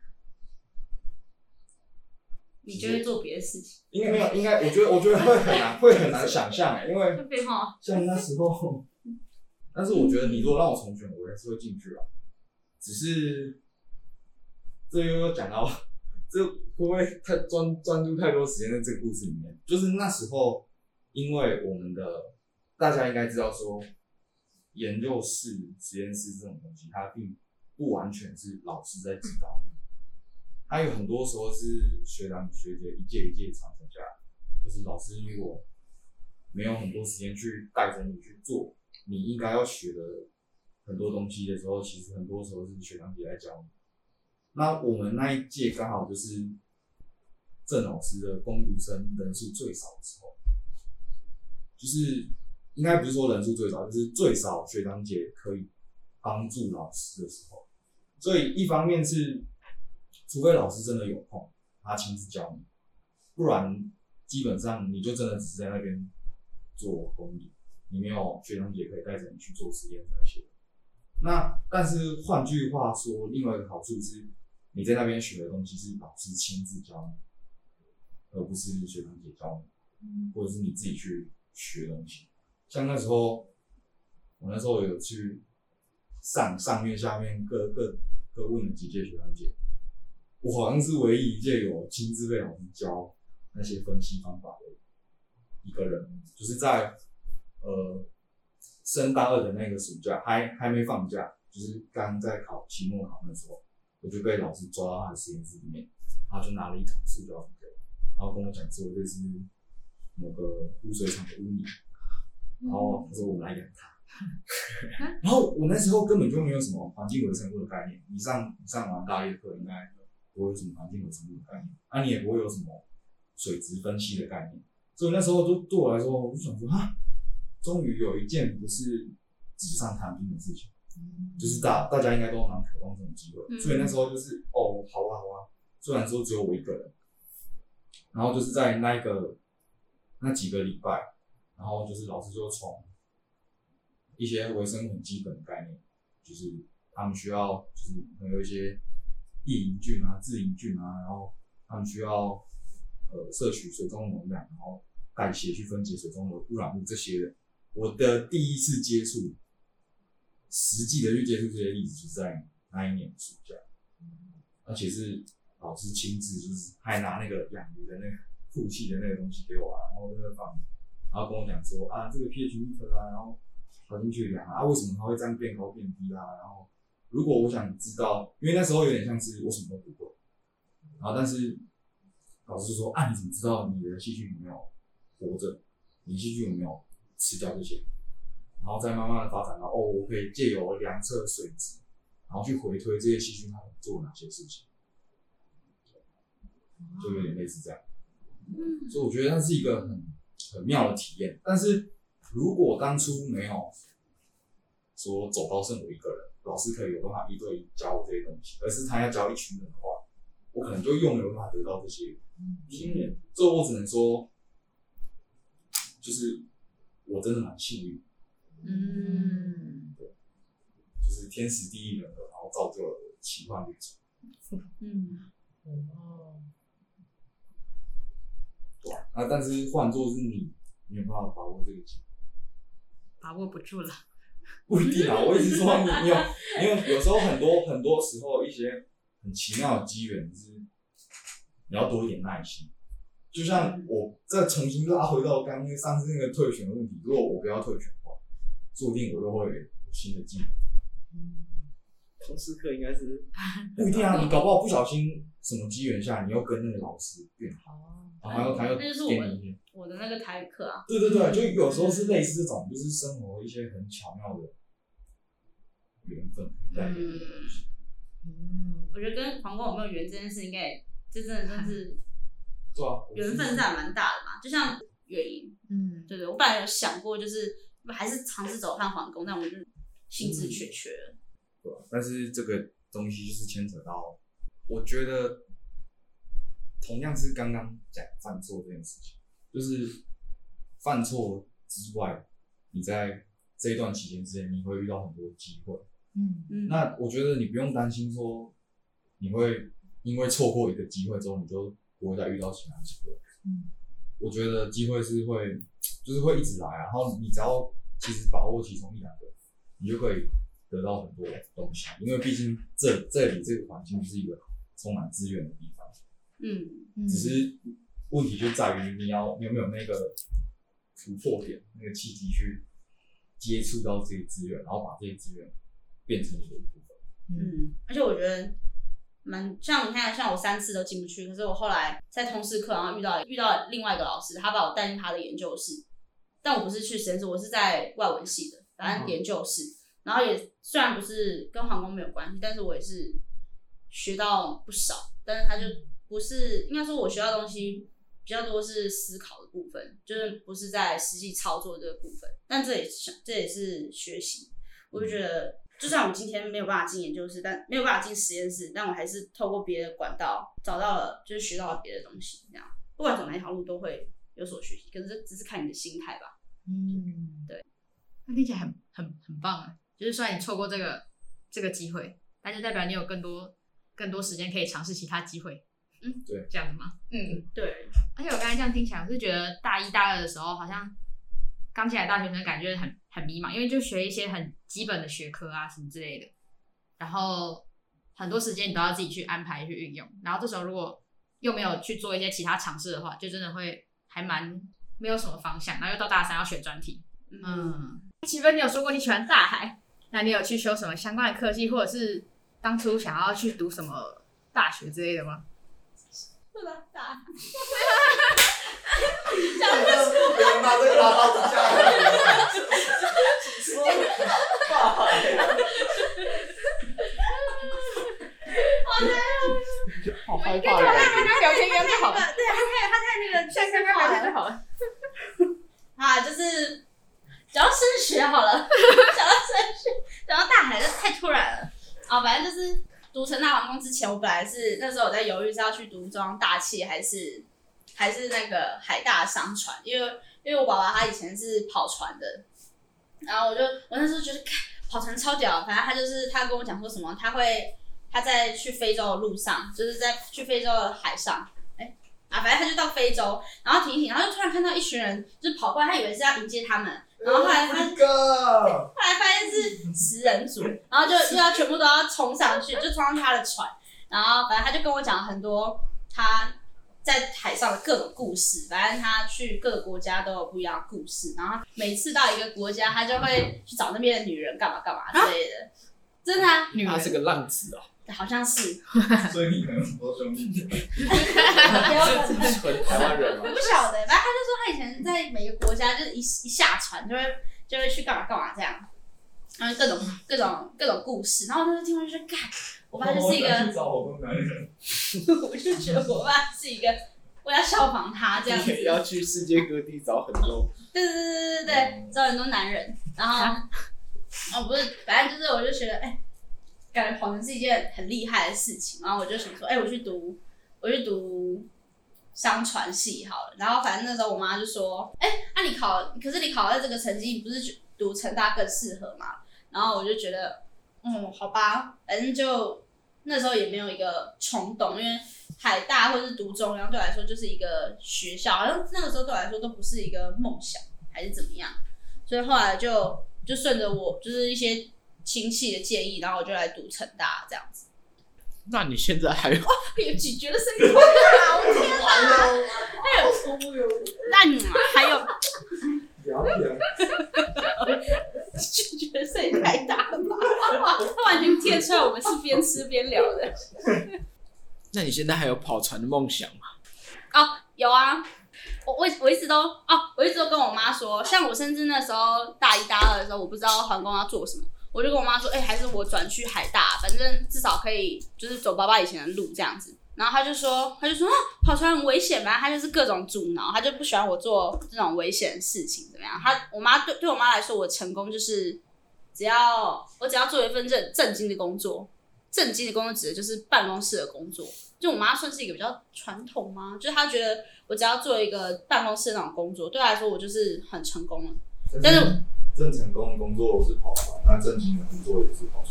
你就会做别的事情。应该没有，应该我觉得，我觉得会很难，会很难想象哎、欸，因为像那时候，但是我觉得你如果让我重选，我还是会进去啊。只是这又讲到，这会不会太专专注太多时间在这个故事里面？就是那时候，因为我们的大家应该知道说，研究室、实验室这种东西，它并不完全是老师在指导你，它有很多时候是学长学姐一届一届传承下来。就是老师如果没有很多时间去带着你去做你应该要学的很多东西的时候，其实很多时候是学长姐在教你。那我们那一届刚好就是郑老师的攻读生人数最少的时候，就是应该不是说人数最少，就是最少学长姐可以帮助老师的时候。所以一方面是，除非老师真的有空，他亲自教你，不然基本上你就真的只是在那边做攻读，你没有学长姐可以带着你去做实验那些。那但是换句话说，另外一个好处是，你在那边学的东西是老师亲自教你，而不是学长姐教你，或者是你自己去学东西。像那时候，我那时候有去上上面下面各各各问了几届学长姐，我好像是唯一一届有亲自被老师教那些分析方法的一个人，就是在呃升大二的那个暑假，还还没放假，就是刚在考期末考那时候，我就被老师抓到他的实验室里面，他就拿了一桶塑胶桶给我，然后跟我讲说这是某个污水厂的污泥，然后他说我们来养它。然后我那时候根本就没有什么环境微生物的概念，你上你上完大一课应该不会有什么环境微生物的概念，啊你也不会有什么水质分析的概念，所以那时候就对我来说，我就想说啊，终于有一件不是纸上谈兵的事情，嗯、就是大大家应该都蛮渴望这种机会、嗯，所以那时候就是哦，好啊好啊，虽然说只有我一个人，然后就是在那一个那几个礼拜，然后就是老师就从一些微生物很基本的概念，就是他们需要就是能有一些异营菌啊、自营菌啊，然后他们需要呃摄取水中的能量，然后代谢去分解水中的污染物这些的。我的第一次接触，实际的去接触这些例子，就是在那一年暑假，而且是老师亲自，就是还拿那个养鱼的那个吐气的那个东西给我啊，然后在那放，然后跟我讲说啊，这个 pH 一颗啊，然后跑进去养啊，为什么它会这样变高变低啊？然后如果我想知道，因为那时候有点像是我什么都不会，然后但是老师说啊，你怎么知道你的细菌有没有活着？你细菌有没有吃掉这些？然后再慢慢的发展到哦，我可以借由量测水质，然后去回推这些细菌它做哪些事情，就有点类似这样。嗯，所以我觉得那是一个很很妙的体验。但是如果当初没有说走到剩我一个人，老师可以有办法一对一教我这些东西，而是他要教一群人的话，我可能就又没有办法得到这些经验。所以我只能说，就是我真的蛮幸运，嗯，对，就是天时地利人和，然后造就了奇幻旅程，嗯，哦，对啊，啊，但是换作是你，你有办法把握这个机会，把握不住了，不一定啊，我一直说你，你有，因为有时候很多很多时候一些很奇妙的机缘是，你要多一点耐心。就像我再重新拉回到刚刚上次那个退选的问题，如果我不要退选的话，注定我就会有新的技能。嗯，通识课应该是不一定啊，你搞不好不小心什么机缘下，你又跟那个老师变好，然后他又给你我的那个台语课啊。对对对，就有时候是类似这种，就是生活一些很巧妙的缘分带给你的东西。嗯，我觉得跟皇冠有没有缘这件事，应该这真的算是。缘分是还蛮大的嘛，就像月莹，嗯，对对，我本来有想过，就是还是尝试走上皇宫，但我就兴致缺缺了。嗯、对、啊，但是这个东西就是牵扯到，我觉得同样是刚刚讲犯错这件事情，就是犯错之外，你在这一段期间之间，你会遇到很多机会。嗯嗯，那我觉得你不用担心说你会因为错过一个机会之后，你就不会再遇到其他机会。嗯，我觉得机会是会，就是会一直来、啊，然后你只要其实把握其中一两个，你就可以得到很多东西。因为毕竟这这里这个环境是一个充满资源的地方。嗯，嗯只是问题就在于你要你有没有那个突破点、那个契机去接触到这些资源，然后把这些资源变成你的一部分。嗯，而且我觉得蛮像你看，像我三次都进不去，可是我后来在通识课，然后遇到遇到另外一个老师，他把我带进他的研究室，但我不是去实验室，我是在外文系的，反正研究室。嗯然后也虽然不是跟航空没有关系，但是我也是学到不少。但是他就不是，应该说我学到的东西比较多是思考的部分，就是不是在实际操作这个部分。但这也这也是学习。我就觉得，就算我今天没有办法进研究室，但没有办法进实验室，但我还是透过别的管道找到了，就是学到了别的东西。这样，不管走哪一条路都会有所学习，可是只是看你的心态吧。嗯，对。那听起来很很很棒啊。就是虽然你错过这个这个机会，但就代表你有更多更多时间可以尝试其他机会，嗯，对，这样子吗？嗯，对。而且我刚才这样听起来，我是觉得大一大二的时候，好像刚进来大学生感觉很很迷茫，因为就学一些很基本的学科啊什么之类的，然后很多时间你都要自己去安排去运用，然后这时候如果又没有去做一些其他尝试的话，就真的会还蛮没有什么方向，然后又到大三要选专题，嗯。嗯奇芬，你有说过你喜欢大海？那你有去修什么相关的科系，或者是当初想要去读什么大学之类的吗？不能打，讲不出，不能把这个拉到底下来。说大海，好害怕，好害怕。他他他聊天应该不好，对啊，他他太那个，下次跟他聊天就好了。啊，就是。讲到升学好了，讲到升学，讲到大海，这太突然了啊、哦！反正就是读成大航空之前，我本来是那时候我在犹豫是要去读中央大气还是还是那个海大商船，因为因为我爸爸他以前是跑船的，然后我就我那时候觉得跑船超屌，反正他就是他跟我讲说什么，他会他在去非洲的路上，就是在去非洲的海上。啊，反正他就到非洲，然后停一停，然后就突然看到一群人就是跑过来，他以为是要迎接他们，然后后来他， oh、后来发现是食人族，然后就又要全部都要冲上去，就冲上他的船，然后反正他就跟我讲很多他在海上的各种故事，反正他去各个国家都有不一样的故事，然后每次到一个国家，他就会去找那边的女人干嘛干嘛之类的，啊、真的啊，女人他是个浪子哦。好像是，所以你可能很多兄弟姐妹，是纯台湾人吗？我不晓得，反正他就说他以前在每个国家，就是一一下船就会就会去干嘛干嘛这样，然后各种各种各种故事，然后我那时候听完就干，我爸就是一个，我就觉得我爸是一个，我要效仿他这样子，要去世界各地找很多，对对对对对，找很多男人，然后哦不是，反正就是我就觉得哎。感觉跑船是一件很厉害的事情，然后我就想说，哎、欸，我去读，我去读商船系好了。然后反正那时候我妈就说，哎、欸，那、啊、你考，可是你考到这个成绩，你不是读成大更适合吗？然后我就觉得，嗯，好吧，反正就那时候也没有一个冲动，因为海大或是读中央对我来说就是一个学校，好像那个时候对我来说都不是一个梦想，还是怎么样。所以后来就就顺着我，就是一些。亲戚的建议，然后我就来读成大这样子。那你现在还有？哇，有咀嚼的声音啊！我天哪！哎呦，受不了！那你还有？了解。咀嚼的声音太大了吧？他完全听出来我们是边吃边聊的。那你现在还有跑船的梦想吗？哦，有啊。我我我一直都哦，我一直都跟我妈说，像我甚至那时候大一大二的时候，我不知道航空要做什么。我就跟我妈说，哎、欸，还是我转去海大，反正至少可以就是走爸爸以前的路这样子。然后他就说，他就说、啊、跑船很危险嘛，他就是各种阻挠，他就不喜欢我做这种危险的事情，怎么样？他我妈对对我妈来说，我成功就是只要我只要做一份正正经的工作，正经的工作指的就是办公室的工作。就我妈算是一个比较传统嘛，就是她觉得我只要做一个办公室的那种工作，对她来说我就是很成功了。但是。正成功的工作是跑船，那正经的工作也是跑船。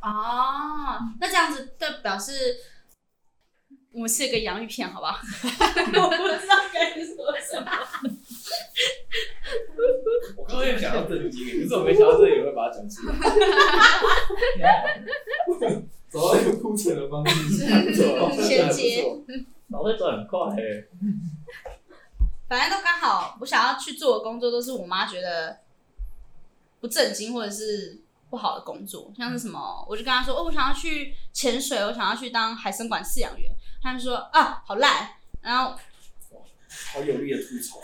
哦，那这样子就表示我们是一个洋芋片，好不好？我不知道该说什么。我刚刚有想到正经，可是我没想到这里也会把它讲出来。走到一个裤浅的方式做，衔接，脑袋转很快哎。反正都刚好，我想要去做的工作都是我妈觉得不正经或者是不好的工作，像是什么，我就跟她说，哦，我想要去潜水，我想要去当海参馆饲养员，她就说啊，好烂，然后好有力的吐槽，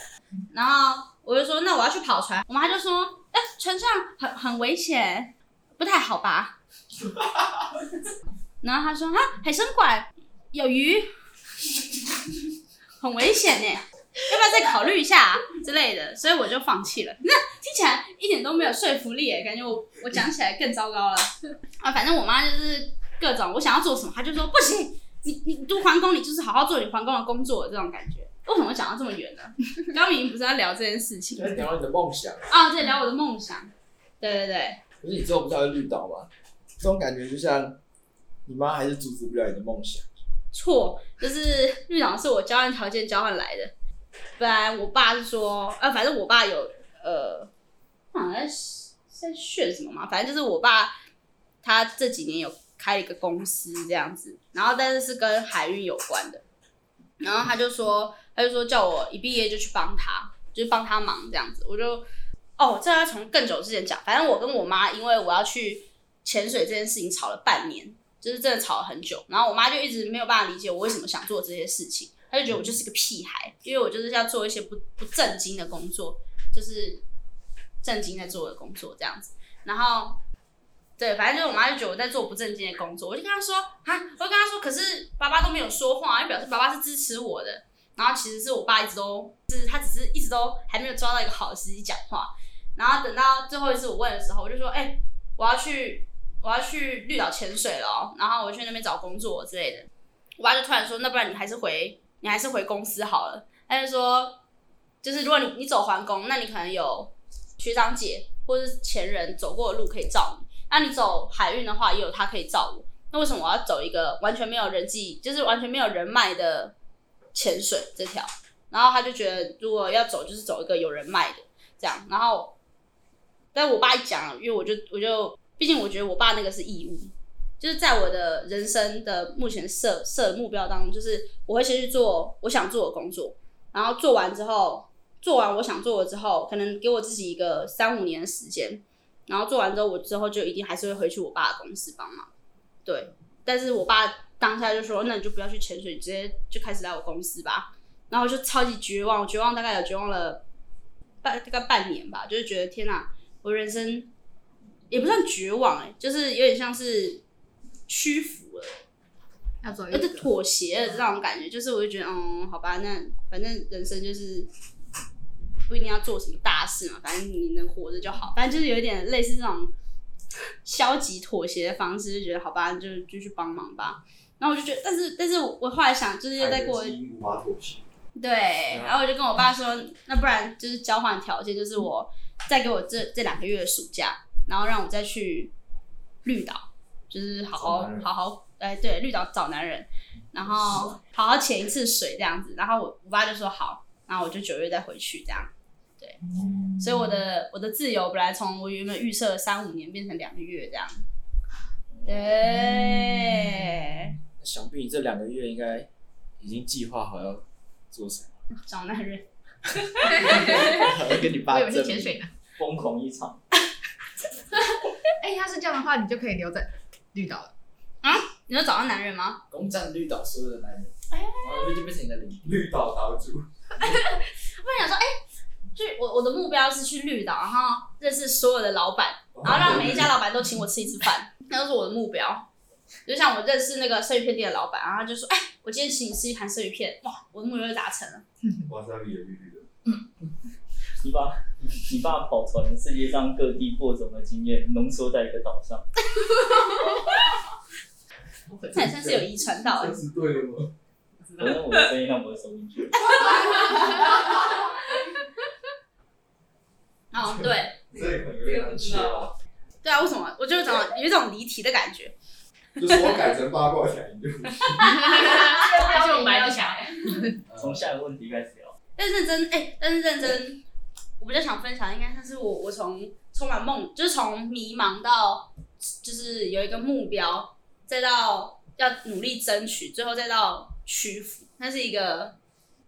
然后我就说那我要去跑船，我妈就说，哎、欸，船上很很危险，不太好吧？然后她说啊，海参馆有鱼，很危险呢、欸。要不要再考虑一下、啊、之类的，所以我就放弃了。那听起来一点都没有说服力耶，感觉我我讲起来更糟糕了啊！反正我妈就是各种我想要做什么，她就说不行，你你读环工，你就是好好做你环工的工作这种感觉。为什么讲到这么远呢？刚明明不是在聊这件事情，在聊你的梦想啊，在、哦、聊我的梦想。对对对。可是你之后不是还会绿岛吗？这种感觉就像你妈还是阻止不了你的梦想。错，就是绿岛是我交换条件交换来的。本来我爸是说，呃、啊，反正我爸有，呃，好像在在炫什么嘛，反正就是我爸他这几年有开了一个公司这样子，然后但是是跟海运有关的，然后他就说，他就说叫我一毕业就去帮他，就是帮他忙这样子，我就，哦，这要从更久之前讲，反正我跟我妈因为我要去潜水这件事情吵了半年，就是真的吵了很久，然后我妈就一直没有办法理解我为什么想做这些事情。他就觉得我就是个屁孩，因为我就是要做一些不不正经的工作，就是正经在做的工作这样子。然后，对，反正就是我妈就觉得我在做不正经的工作，我就跟她说啊，我就跟她说，可是爸爸都没有说话，就表示爸爸是支持我的。然后其实是我爸一直都，就是他只是一直都还没有抓到一个好的时机讲话。然后等到最后一次我问的时候，我就说，哎、欸，我要去我要去绿岛潜水了、哦，然后我去那边找工作之类的。我爸就突然说，那不然你还是回。你还是回公司好了。他就说，就是如果你你走环工，那你可能有学长姐或是前人走过的路可以照你。那你走海运的话，也有他可以照我。那为什么我要走一个完全没有人际，就是完全没有人脉的潜水这条？然后他就觉得，如果要走，就是走一个有人脉的这样。然后，但我爸一讲，因为我就我就，毕竟我觉得我爸那个是义务。就是在我的人生的目前设设的目标当中，就是我会先去做我想做的工作，然后做完之后，做完我想做的之后，可能给我自己一个三五年的时间，然后做完之后，我之后就一定还是会回去我爸的公司帮忙。对，但是我爸当下就说：“那你就不要去潜水，你直接就开始来我公司吧。”然后我就超级绝望，我绝望大概有绝望了半大概半年吧，就是觉得天哪，我人生也不算绝望哎、欸，就是有点像是。屈服了，要走一个，而且妥协了这种感觉，就是我就觉得，嗯，好吧，那反正人生就是不一定要做什么大事嘛，反正你能活着就好。反正就是有点类似这种消极妥协的方式，就觉得好吧，就就去帮忙吧。然后我就觉得，但是但是我后来想，就是又再过，无法妥协。对，然后我就跟我爸说，那不然就是交换条件，就是我再给我这这两个月的暑假，然后让我再去绿岛。就是好好好好，哎、欸，对，绿岛找男人，然后好好潜一次水这样子，然后我我爸就说好，然后我就九月再回去这样，对，所以我的我的自由本来从我原本预设三五年变成两个月这样，对。那想必你这两个月应该已经计划好要做什么？找男人。我要跟你爸证明，疯狂一场。哎、欸，要是这样的话，你就可以留在。绿岛了啊？你要找到男人吗？攻占绿岛所有的男人，哎、然后就变成你的领绿岛岛主。我想说，哎、欸，我我的目标是去绿岛，然后认识所有的老板，然后让每一家老板都请我吃一次饭，那就是我的目标。就像我认识那个生鱼片店的老板，然后他就说，哎、欸，我今天请你吃一盘生鱼片，哇，我的目标就达成了。哇塞，有绿绿的。嗯，你爸，你爸跑船，世界上各地播种的经验浓缩在一个岛上。这也算是有遗传到哎、欸，这是对的吗？反正我的声音让我的手进去。哦，对，这也很有点难切啊。对啊，为什么？我就讲有一种离题的感觉。就是我改成八卦墙，你就不信。而且我白不墙。从下一个问题开始聊。但是认真，哎、欸，但是认真，我比较想分享，应该算是我我从充满梦，就是从迷茫到就是有一个目标。再到要努力争取，最后再到屈服，那是一个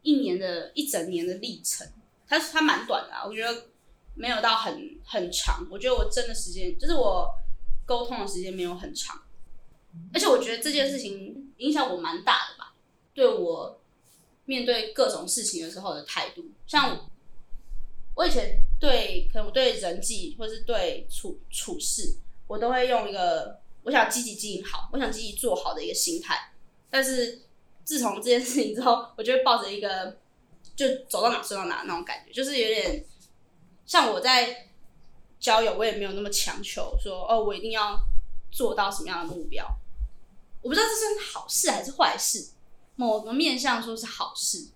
一年的一整年的历程。它它蛮短的、啊，我觉得没有到很很长。我觉得我真的时间，就是我沟通的时间没有很长，而且我觉得这件事情影响我蛮大的吧，对我面对各种事情的时候的态度。像我以前对，可能我对人际或是对处处事，我都会用一个我想积极经营好，我想积极做好的一个心态。但是自从这件事情之后，我就会抱着一个就走到哪算到哪那种感觉，就是有点像我在交友，我也没有那么强求说哦，我一定要做到什么样的目标。我不知道这是好事还是坏事，某个面向说是好事，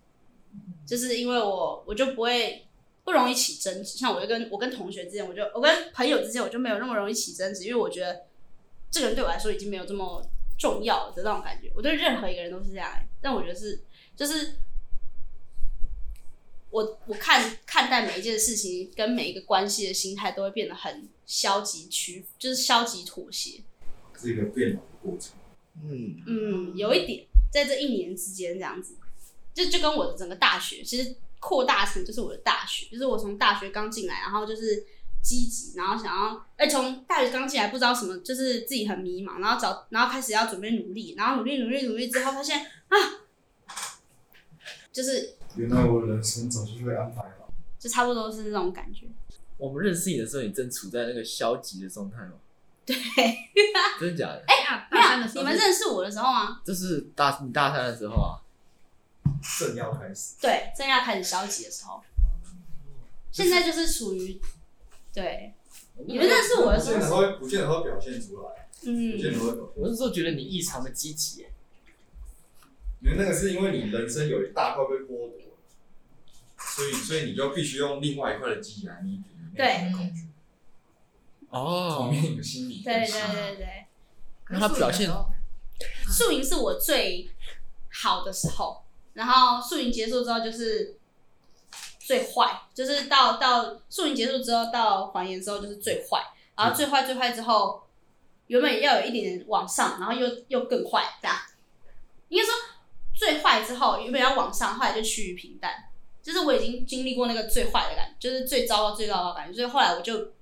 就是因为我我就不会。不容易起争执，像我跟我跟同学之间，我就我跟朋友之间，我就没有那么容易起争执，因为我觉得这个人对我来说已经没有这么重要了的那种感觉。我对任何一个人都是这样、欸，但我觉得是就是我我看看待每一件事情跟每一个关系的心态都会变得很消极屈，就是消极妥协。是一个变老的过程。嗯嗯，有一点在这一年之间这样子，就就跟我的整个大学其实。扩大成就是我的大学，就是我从大学刚进来，然后就是积极，然后想要，哎，从大学刚进来不知道什么，就是自己很迷茫，然后找，然后开始要准备努力，然后努力努力努力之后，发现啊，就是原来我人生早就被安排了，就差不多是那种感觉。我们认识你的时候，你正处在那个消极的状态吗？对，真的假的？哎，没有，你们认识我的时候吗？就是大你大三的时候啊。正要开始，对，正要开始消极的时候，现在就是属于对，你们认识我的时候，不见得会表现出来，嗯，不见得会表现出来。我是说，觉得你异常的积极，因为那个是因为你人生有一大块被剥夺，所以所以你就必须用另外一块的积极来弥补那个恐惧。哦，从面有心理，对对对对。那他表现，宿营是我最好的时候。然后宿营结束之后就是最坏，就是到到宿营结束之后到还原之后就是最坏，然后最坏最坏之后，原本要有一点点往上，然后又又更坏这样。应该说最坏之后原本要往上，后来就趋于平淡。就是我已经经历过那个最坏的感觉，就是最糟糕最糟糕的感觉，所以后来我就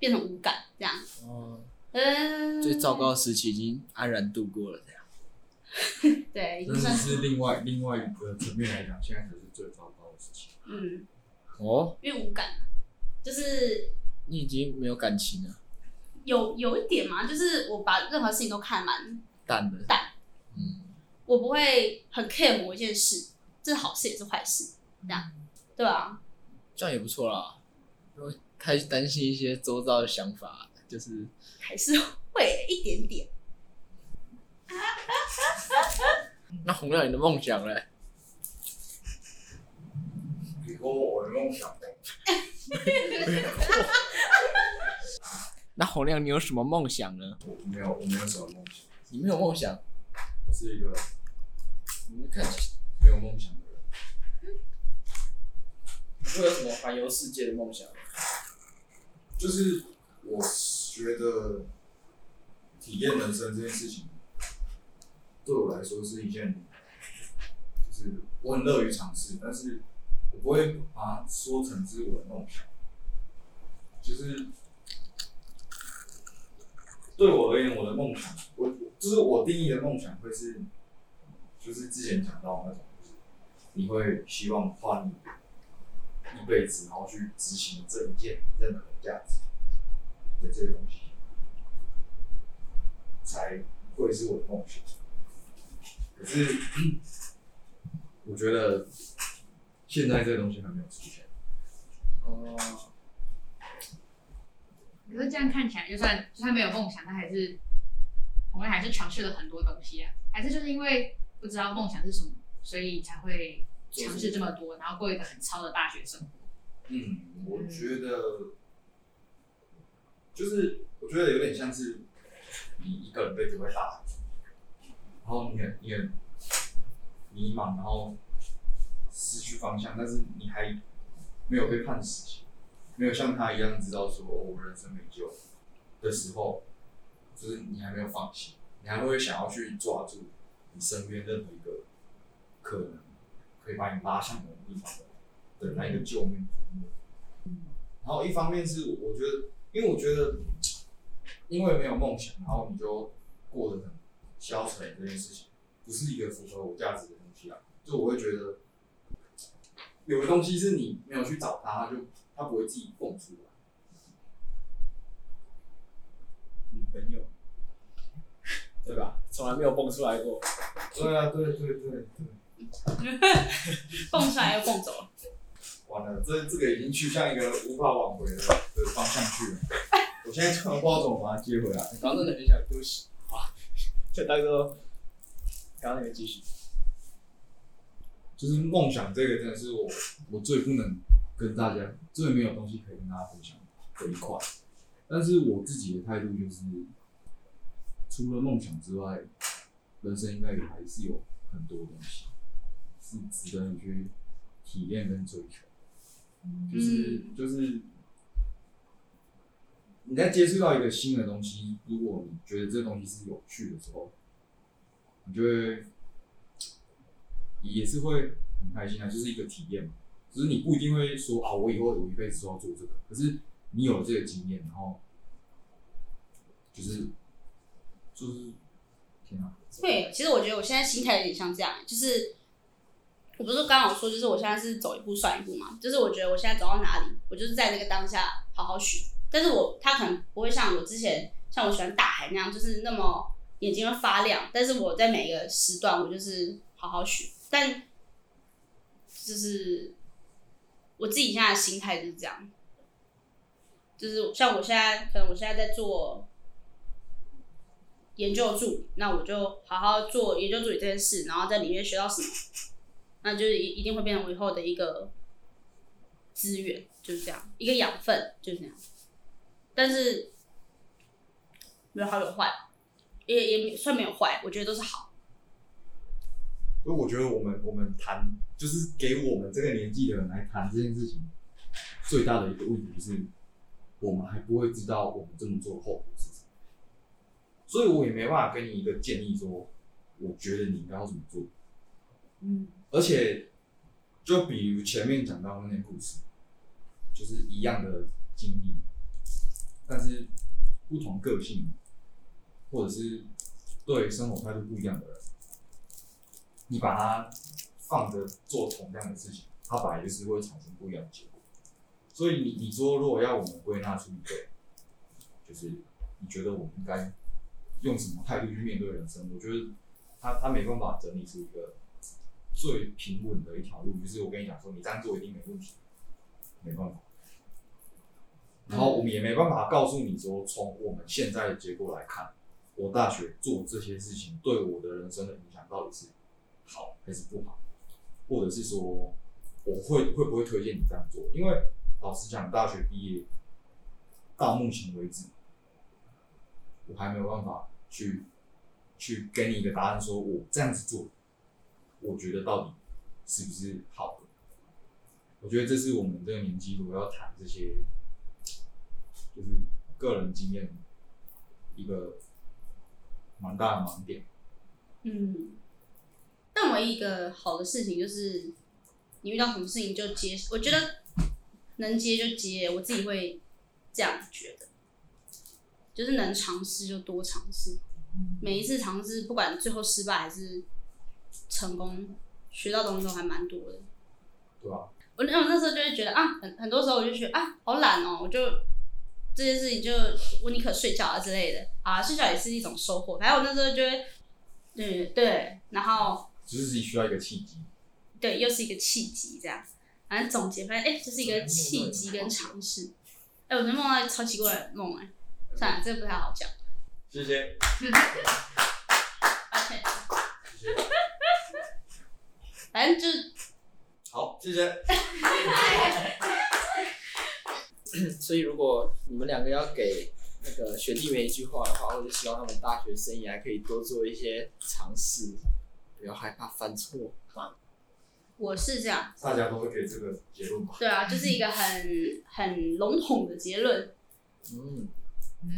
变成无感这样。哦，嗯，最糟糕的时期已经安然度过了。对，这是另外另外一个层面来讲，现在才是最糟糕的事情。嗯，哦，因为无感，就是你已经没有感情了。有有一点嘛，就是我把任何事情都看蛮淡的，淡。嗯，我不会很 care 某一件事，这是好事也是坏事，这样，对吧？这样也不错啦，因为太担心一些周遭的想法，就是还是会一点点。那洪亮，你的梦想嘞？你说我的梦想嘞？那洪亮，你有什么梦想呢？我没有，我没有什么梦想。你没有梦想？我是一个，你看起来没有梦想的人。你会有什么环游世界的梦想？就是我觉得体验人生这件事情。对我来说是一件，就是我很乐于尝试，但是我不会把它说成是我的梦想。就是对我而言，我的梦想，我就是我定义的梦想会是，就是之前讲到那种，就是你会希望花你一辈子，然后去执行这一件任何的价值的这些东西，才会是我的梦想。可是，我觉得现在这个东西还没有出现。哦、呃。可是这样看起来，就算就算没有梦想，他还是，我们还是尝试了很多东西啊。还是就是因为不知道梦想是什么，所以才会尝试这么多，然后过一个很糙的大学生活。嗯，我觉得，就是我觉得有点像是你一个人被丢在大海。然后你很你很迷茫，然后失去方向，但是你还没有被判死刑，没有像他一样知道说、哦、我人生没救的时候，就是你还没有放弃，你还会想要去抓住你身边任何一个可能可以把你拉向某个地方的那一个救命符。嗯，然后一方面是我觉得，因为我觉得，因为没有梦想，然后你就过得很消沉，这件事情不是一个符合我价值的东西啊。就我会觉得，有的东西是你没有去找它，它就它不会自己蹦出来。女朋友，对吧？从来没有蹦出来过。对啊，对对对对。蹦出来又蹦走了。完了，这这个已经去向一个无法挽回的方向去了。我现在突然不知道怎么把它接回来。刚刚真的很想丢弃啊！就大哥，刚刚那个继续。就是梦想这个真的是我我最不能跟大家，最没有东西可以跟大家分享的一块。但是我自己的态度就是，除了梦想之外，人生应该也还是有很多东西是值得你去体验跟追求。就是就是你在接触到一个新的东西，如果你觉得这东西是有趣的时候，你就会也是会很开心啊，就是一个体验嘛。只是你不一定会说啊，我以后我一辈子都要做这个，可是你有了这个经验，然后就是就是天啊！对，其实我觉得我现在心态有点像这样，就是我不是刚刚有说，就是我现在是走一步算一步嘛，就是我觉得我现在走到哪里，我就是在那个当下好好学。但是我他可能不会像我之前，像我喜欢大海那样，就是那么眼睛会发亮。但是我在每一个时段，我就是好好学。但就是我自己现在的心态就是这样，就是像我现在，可能我现在在做研究助理，那我就好好做研究助理这件事，然后在里面学到什么，那就是一定会变成我以后的一个资源，就是这样，一个养分，就是这样。但是没有好有坏，也也算没有坏，我觉得都是好。所以我觉得我们我们谈就是给我们这个年纪的人来谈这件事情，最大的一个问题就是，我们还不会知道我们这么做的后果是什么。所以我也没办法给你一个建议说，我觉得你应该要怎么做。嗯。而且，就比如前面讲到那些故事，就是一样的经历，但是不同个性，或者是对生活态度不一样的人。你把它放着做同样的事情，它本来就是会产生不一样的结果。所以你你说，如果要我们归纳出一个，就是你觉得我们应该用什么态度去面对人生？我觉得他他没办法整理出一个最平稳的一条路。就是我跟你讲说，你这样做一定没问题，没办法。然后我们也没办法告诉你说，从我们现在的结果来看，我大学做这些事情对我的人生的影响到底是好还是不好，或者是说我会会不会推荐你这样做？因为老实讲，大学毕业到目前为止，我还没有办法去去给你一个答案，说我这样子做，我觉得到底是不是好的？我觉得这是我们这个年纪如果要谈这些，就是个人经验一个蛮大的盲点。嗯。但唯一一个好的事情就是，你遇到什么事情就接，我觉得能接就接，我自己会这样觉得，就是能尝试就多尝试，每一次尝试，不管最后失败还是成功，学到东西都还蛮多的。对啊。我那我那时候就会觉得啊，很很多时候我就觉得啊，好懒哦，我就这件事情就我宁可睡觉啊之类的啊，睡觉也是一种收获。反正我那时候就会，对对，然后。只是自己需要一个契机，对，又是一个契机这样。反正总结，反正哎，就是一个契机跟尝试。哎、欸，我昨天梦到超奇怪的梦哎、欸，算了，这个不太好讲。谢谢。抱歉。谢谢。反正就好，谢谢。所以，如果你们两个要给那个学弟妹一句话的话，我就希望他们大学生涯可以多做一些尝试。不要害怕犯错，我是这样。大家都会给这个结论吧？对啊，就是一个很很笼统的结论。嗯，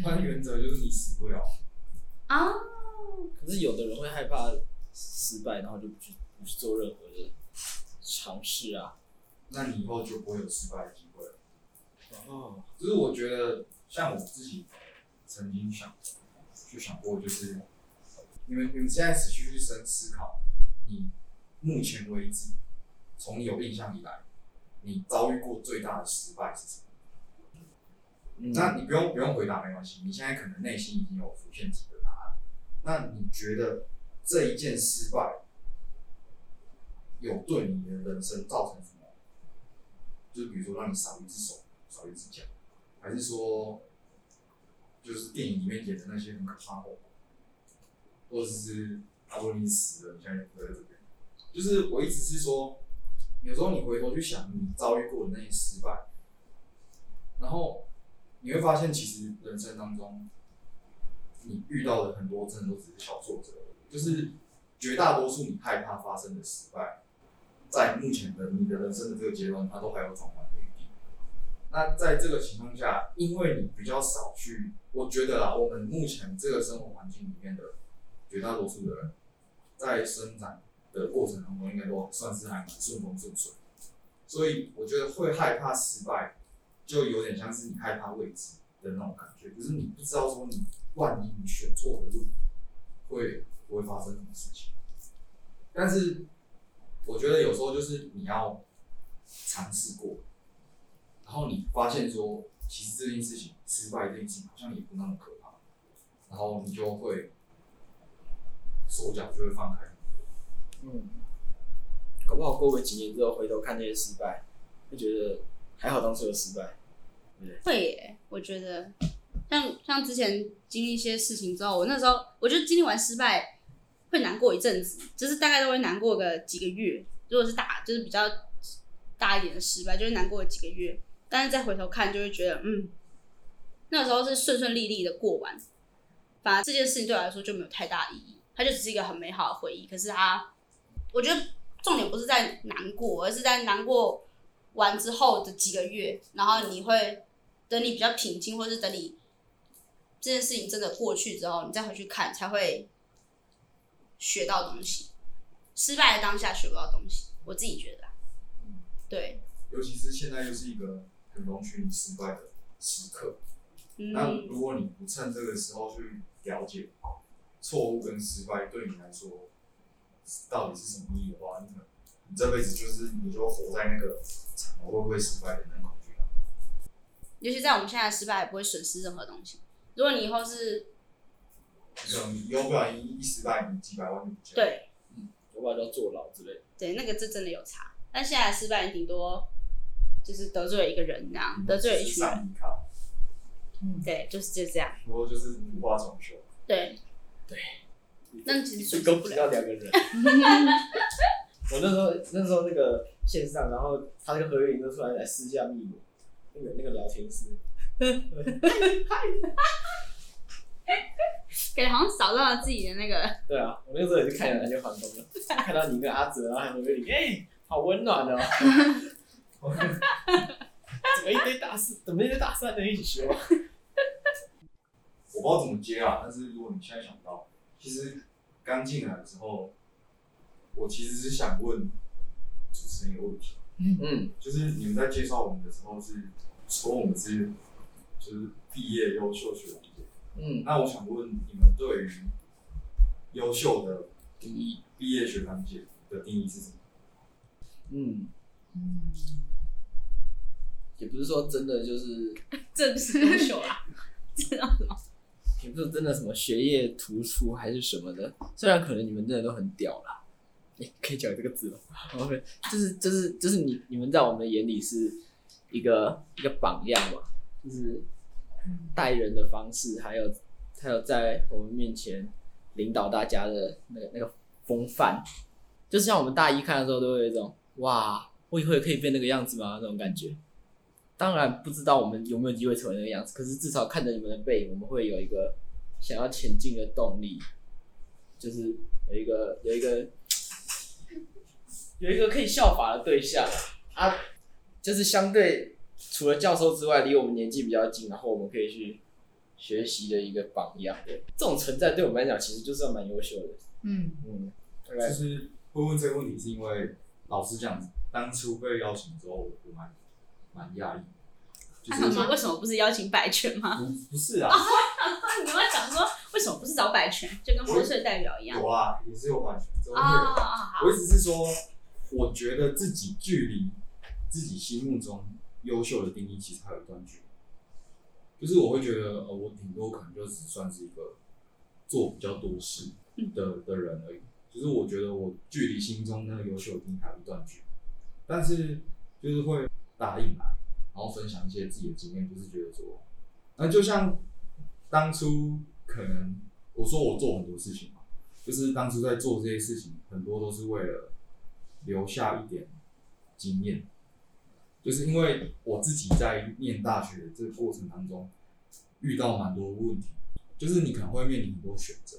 它的原则就是你死不了。啊，可是有的人会害怕失败，然后就不去不去做任何的尝试啊。那你以后就不会有失败的机会了。哦，就是我觉得像我自己曾经想去想过，就是你们你们现在仔细去深思考，你目前为止从你有印象以来，你遭遇过最大的失败是什么？嗯、那你不用不用回答没关系，你现在可能内心已经有浮现几个答案。那你觉得这一件失败有对你的人生造成什么？就是比如说让你少一只手、少一只脚，还是说就是电影里面演的那些很可怕的，或者是他说你死了，你现在不在这边。就是我意思是说，有时候你回头去想你遭遇过的那些失败，然后你会发现，其实人生当中，你遇到的很多真的都只是小挫折，就是绝大多数你害怕发生的失败，在目前的你的人生的这个阶段，它都还有转弯的余地。那在这个情况下，因为你比较少去，我觉得啦，我们目前这个生活环境里面的绝大多数的人，在生长的过程当中，应该都算是还蛮顺风顺水，所以我觉得会害怕失败。就有点像是你害怕未知的那种感觉，就是你不知道说你万一你选错的路会不会发生什么事情。但是我觉得有时候就是你要尝试过，然后你发现说其实这件事情失败这件事情好像也不那么可怕，然后你就会手脚就会放开。嗯，搞不好过个几年之后回头看这些失败，会觉得还好当初有失败。会耶，我觉得像像之前经历一些事情之后，我那时候我觉得经历完失败会难过一阵子，就是大概都会难过个几个月。如果是大就是比较大一点的失败，就会难过几个月。但是再回头看，就会觉得嗯，那时候是顺顺利利的过完，反而这件事情对我来说就没有太大意义，它就只是一个很美好的回忆。可是它，我觉得重点不是在难过，而是在难过完之后的几个月，然后你会等你比较平静，或是等你这件事情真的过去之后，你再回去看，才会学到东西。失败的当下学不到东西，我自己觉得啦。嗯，对。尤其是现在又是一个很容许你失败的时刻，嗯，那如果你不趁这个时候去了解错误跟失败对你来说到底是什么意义的话，你可能你这辈子就是你就活在那个我会不会失败的那恐惧啊。尤其在我们现在失败也不会损失任何东西。如果你以后是，你有不然一失败你几百万就不见了。对，嗯，有不然要坐牢之类的。对，那个这真的有差。但现在失败你顶多就是得罪了一个人那样，嗯，得罪了一群人。嗯，对，就是就这样。不过就是无话重说。对。对。那其实攻击到两个人。我那时候那时候那个线上，然后他那个合约营都出来来私下密我，那个那个聊天室，感觉好像找到了自己的那个。对啊，我那时候也是看了就感动了，看到你跟阿哲啊，还有你，哎，欸，好温暖哦，怎么一堆大四，怎么一堆大三的一起学啊？我不知道怎么接啊，但是如果你现在想到，其实刚进来的时候。我其实是想问主持人一个问题，嗯，就是你们在介绍我们的时候是说我们是就是毕业优秀学长姐，嗯，那我想问你们对于优秀的定义，毕业学长姐的定义是什么？嗯嗯，也不是说真的就是这不是优秀啊，知道什么？也不是真的什么学业突出还是什么的，虽然可能你们真的都很屌啦。欸，可以讲这个字吗？okay， 就是就是就是你你们在我们的眼里是一个一个榜样嘛，就是待人的方式，还有还有在我们面前领导大家的那个那个风范，就是像我们大一看的时候都会有一种哇，我以后也可以变那个样子吗？那种感觉。当然不知道我们有没有机会成为那个样子，可是至少看着你们的背影，我们会有一个想要前进的动力，就是有一个有一个。有一个可以效法的对象啊，就是相对除了教授之外，离我们年纪比较近，然后我们可以去学习的一个榜样。这种存在对我们来讲，其实就是蛮优秀的。嗯嗯，就是会问这个问题，是因为老师这样子，当初被邀请之后，我蛮蛮压抑。就是啊、为什么不是邀请百全吗？不，不是啊。你有没有想说为什么不是找百全？就跟国税代表一样。有啊，也是有百全。啊啊啊！我意思是说，我觉得自己距离自己心目中优秀的定义，其实还有一段距离。就是我会觉得，呃，我顶多可能就只算是一个做比较多事的的人而已。就是我觉得我距离心中那个优秀的定义还有一段距离，但是就是会答应来。然后分享一些自己的经验，就是觉得说，那就像当初可能我说我做很多事情嘛，就是当初在做这些事情，很多都是为了留下一点经验，就是因为我自己在念大学的这个过程当中遇到蛮多问题，就是你可能会面临很多选择，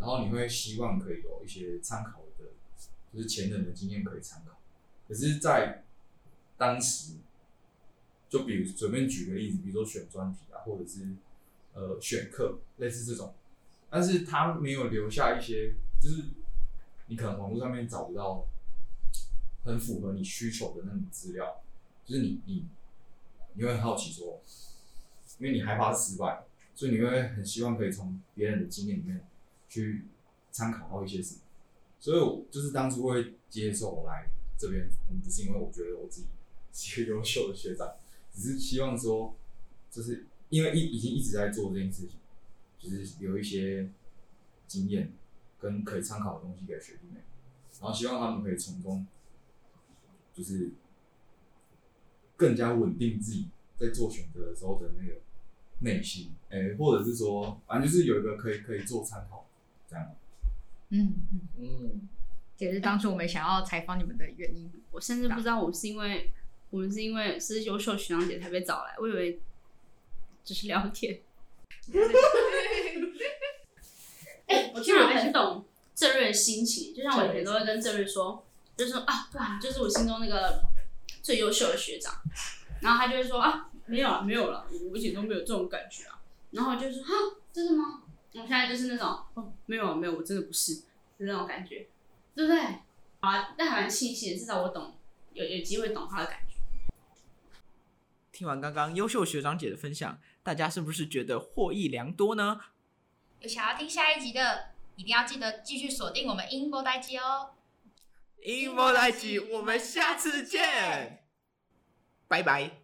然后你会希望可以有一些参考的，就是前人的经验可以参考，可是，在当时。就比如随便举个例子，比如说选专题啊，或者是呃选课，类似这种，但是他没有留下一些，就是你可能网络上面找不到很符合你需求的那种资料，就是你你你会很好奇说，因为你害怕失败，所以你会很希望可以从别人的经验里面去参考到一些什么，所以我就是当初会接受来这边，不是因为我觉得我自己是一个优秀的学长。只是希望说，就是因为已经一直在做这件事情，就是有一些经验跟可以参考的东西给学弟妹，然后希望他们可以从中，就是更加稳定自己在做选择的时候的那个内心，哎、欸，或者是说，反正就是有一个可以可以做参考这样。嗯嗯嗯，也是当初我们想要采访你们的原因。我甚至不知道我是因为。我们是因为是优秀学长姐才被找来，我以为只是聊天。哎，我突然很懂郑瑞的心情，就像我以前都会跟郑瑞说，就是说啊，对啊，就是我心中那个最优秀的学长，然后他就会说啊，没有了，没有了，我一点都没有这种感觉啊。然后我就说啊，真的吗？我现在就是那种哦，没有没有，我真的不是，就那种感觉，对不对？啊，但还蛮庆幸的，至少我懂，有有机会懂他的感觉。听完刚刚优秀学长姐的分享，大家是不是觉得获益良多呢？有想要听下一集的，一定要记得继续锁定我们音波代集哦。音波代集，我们下次见，拜拜。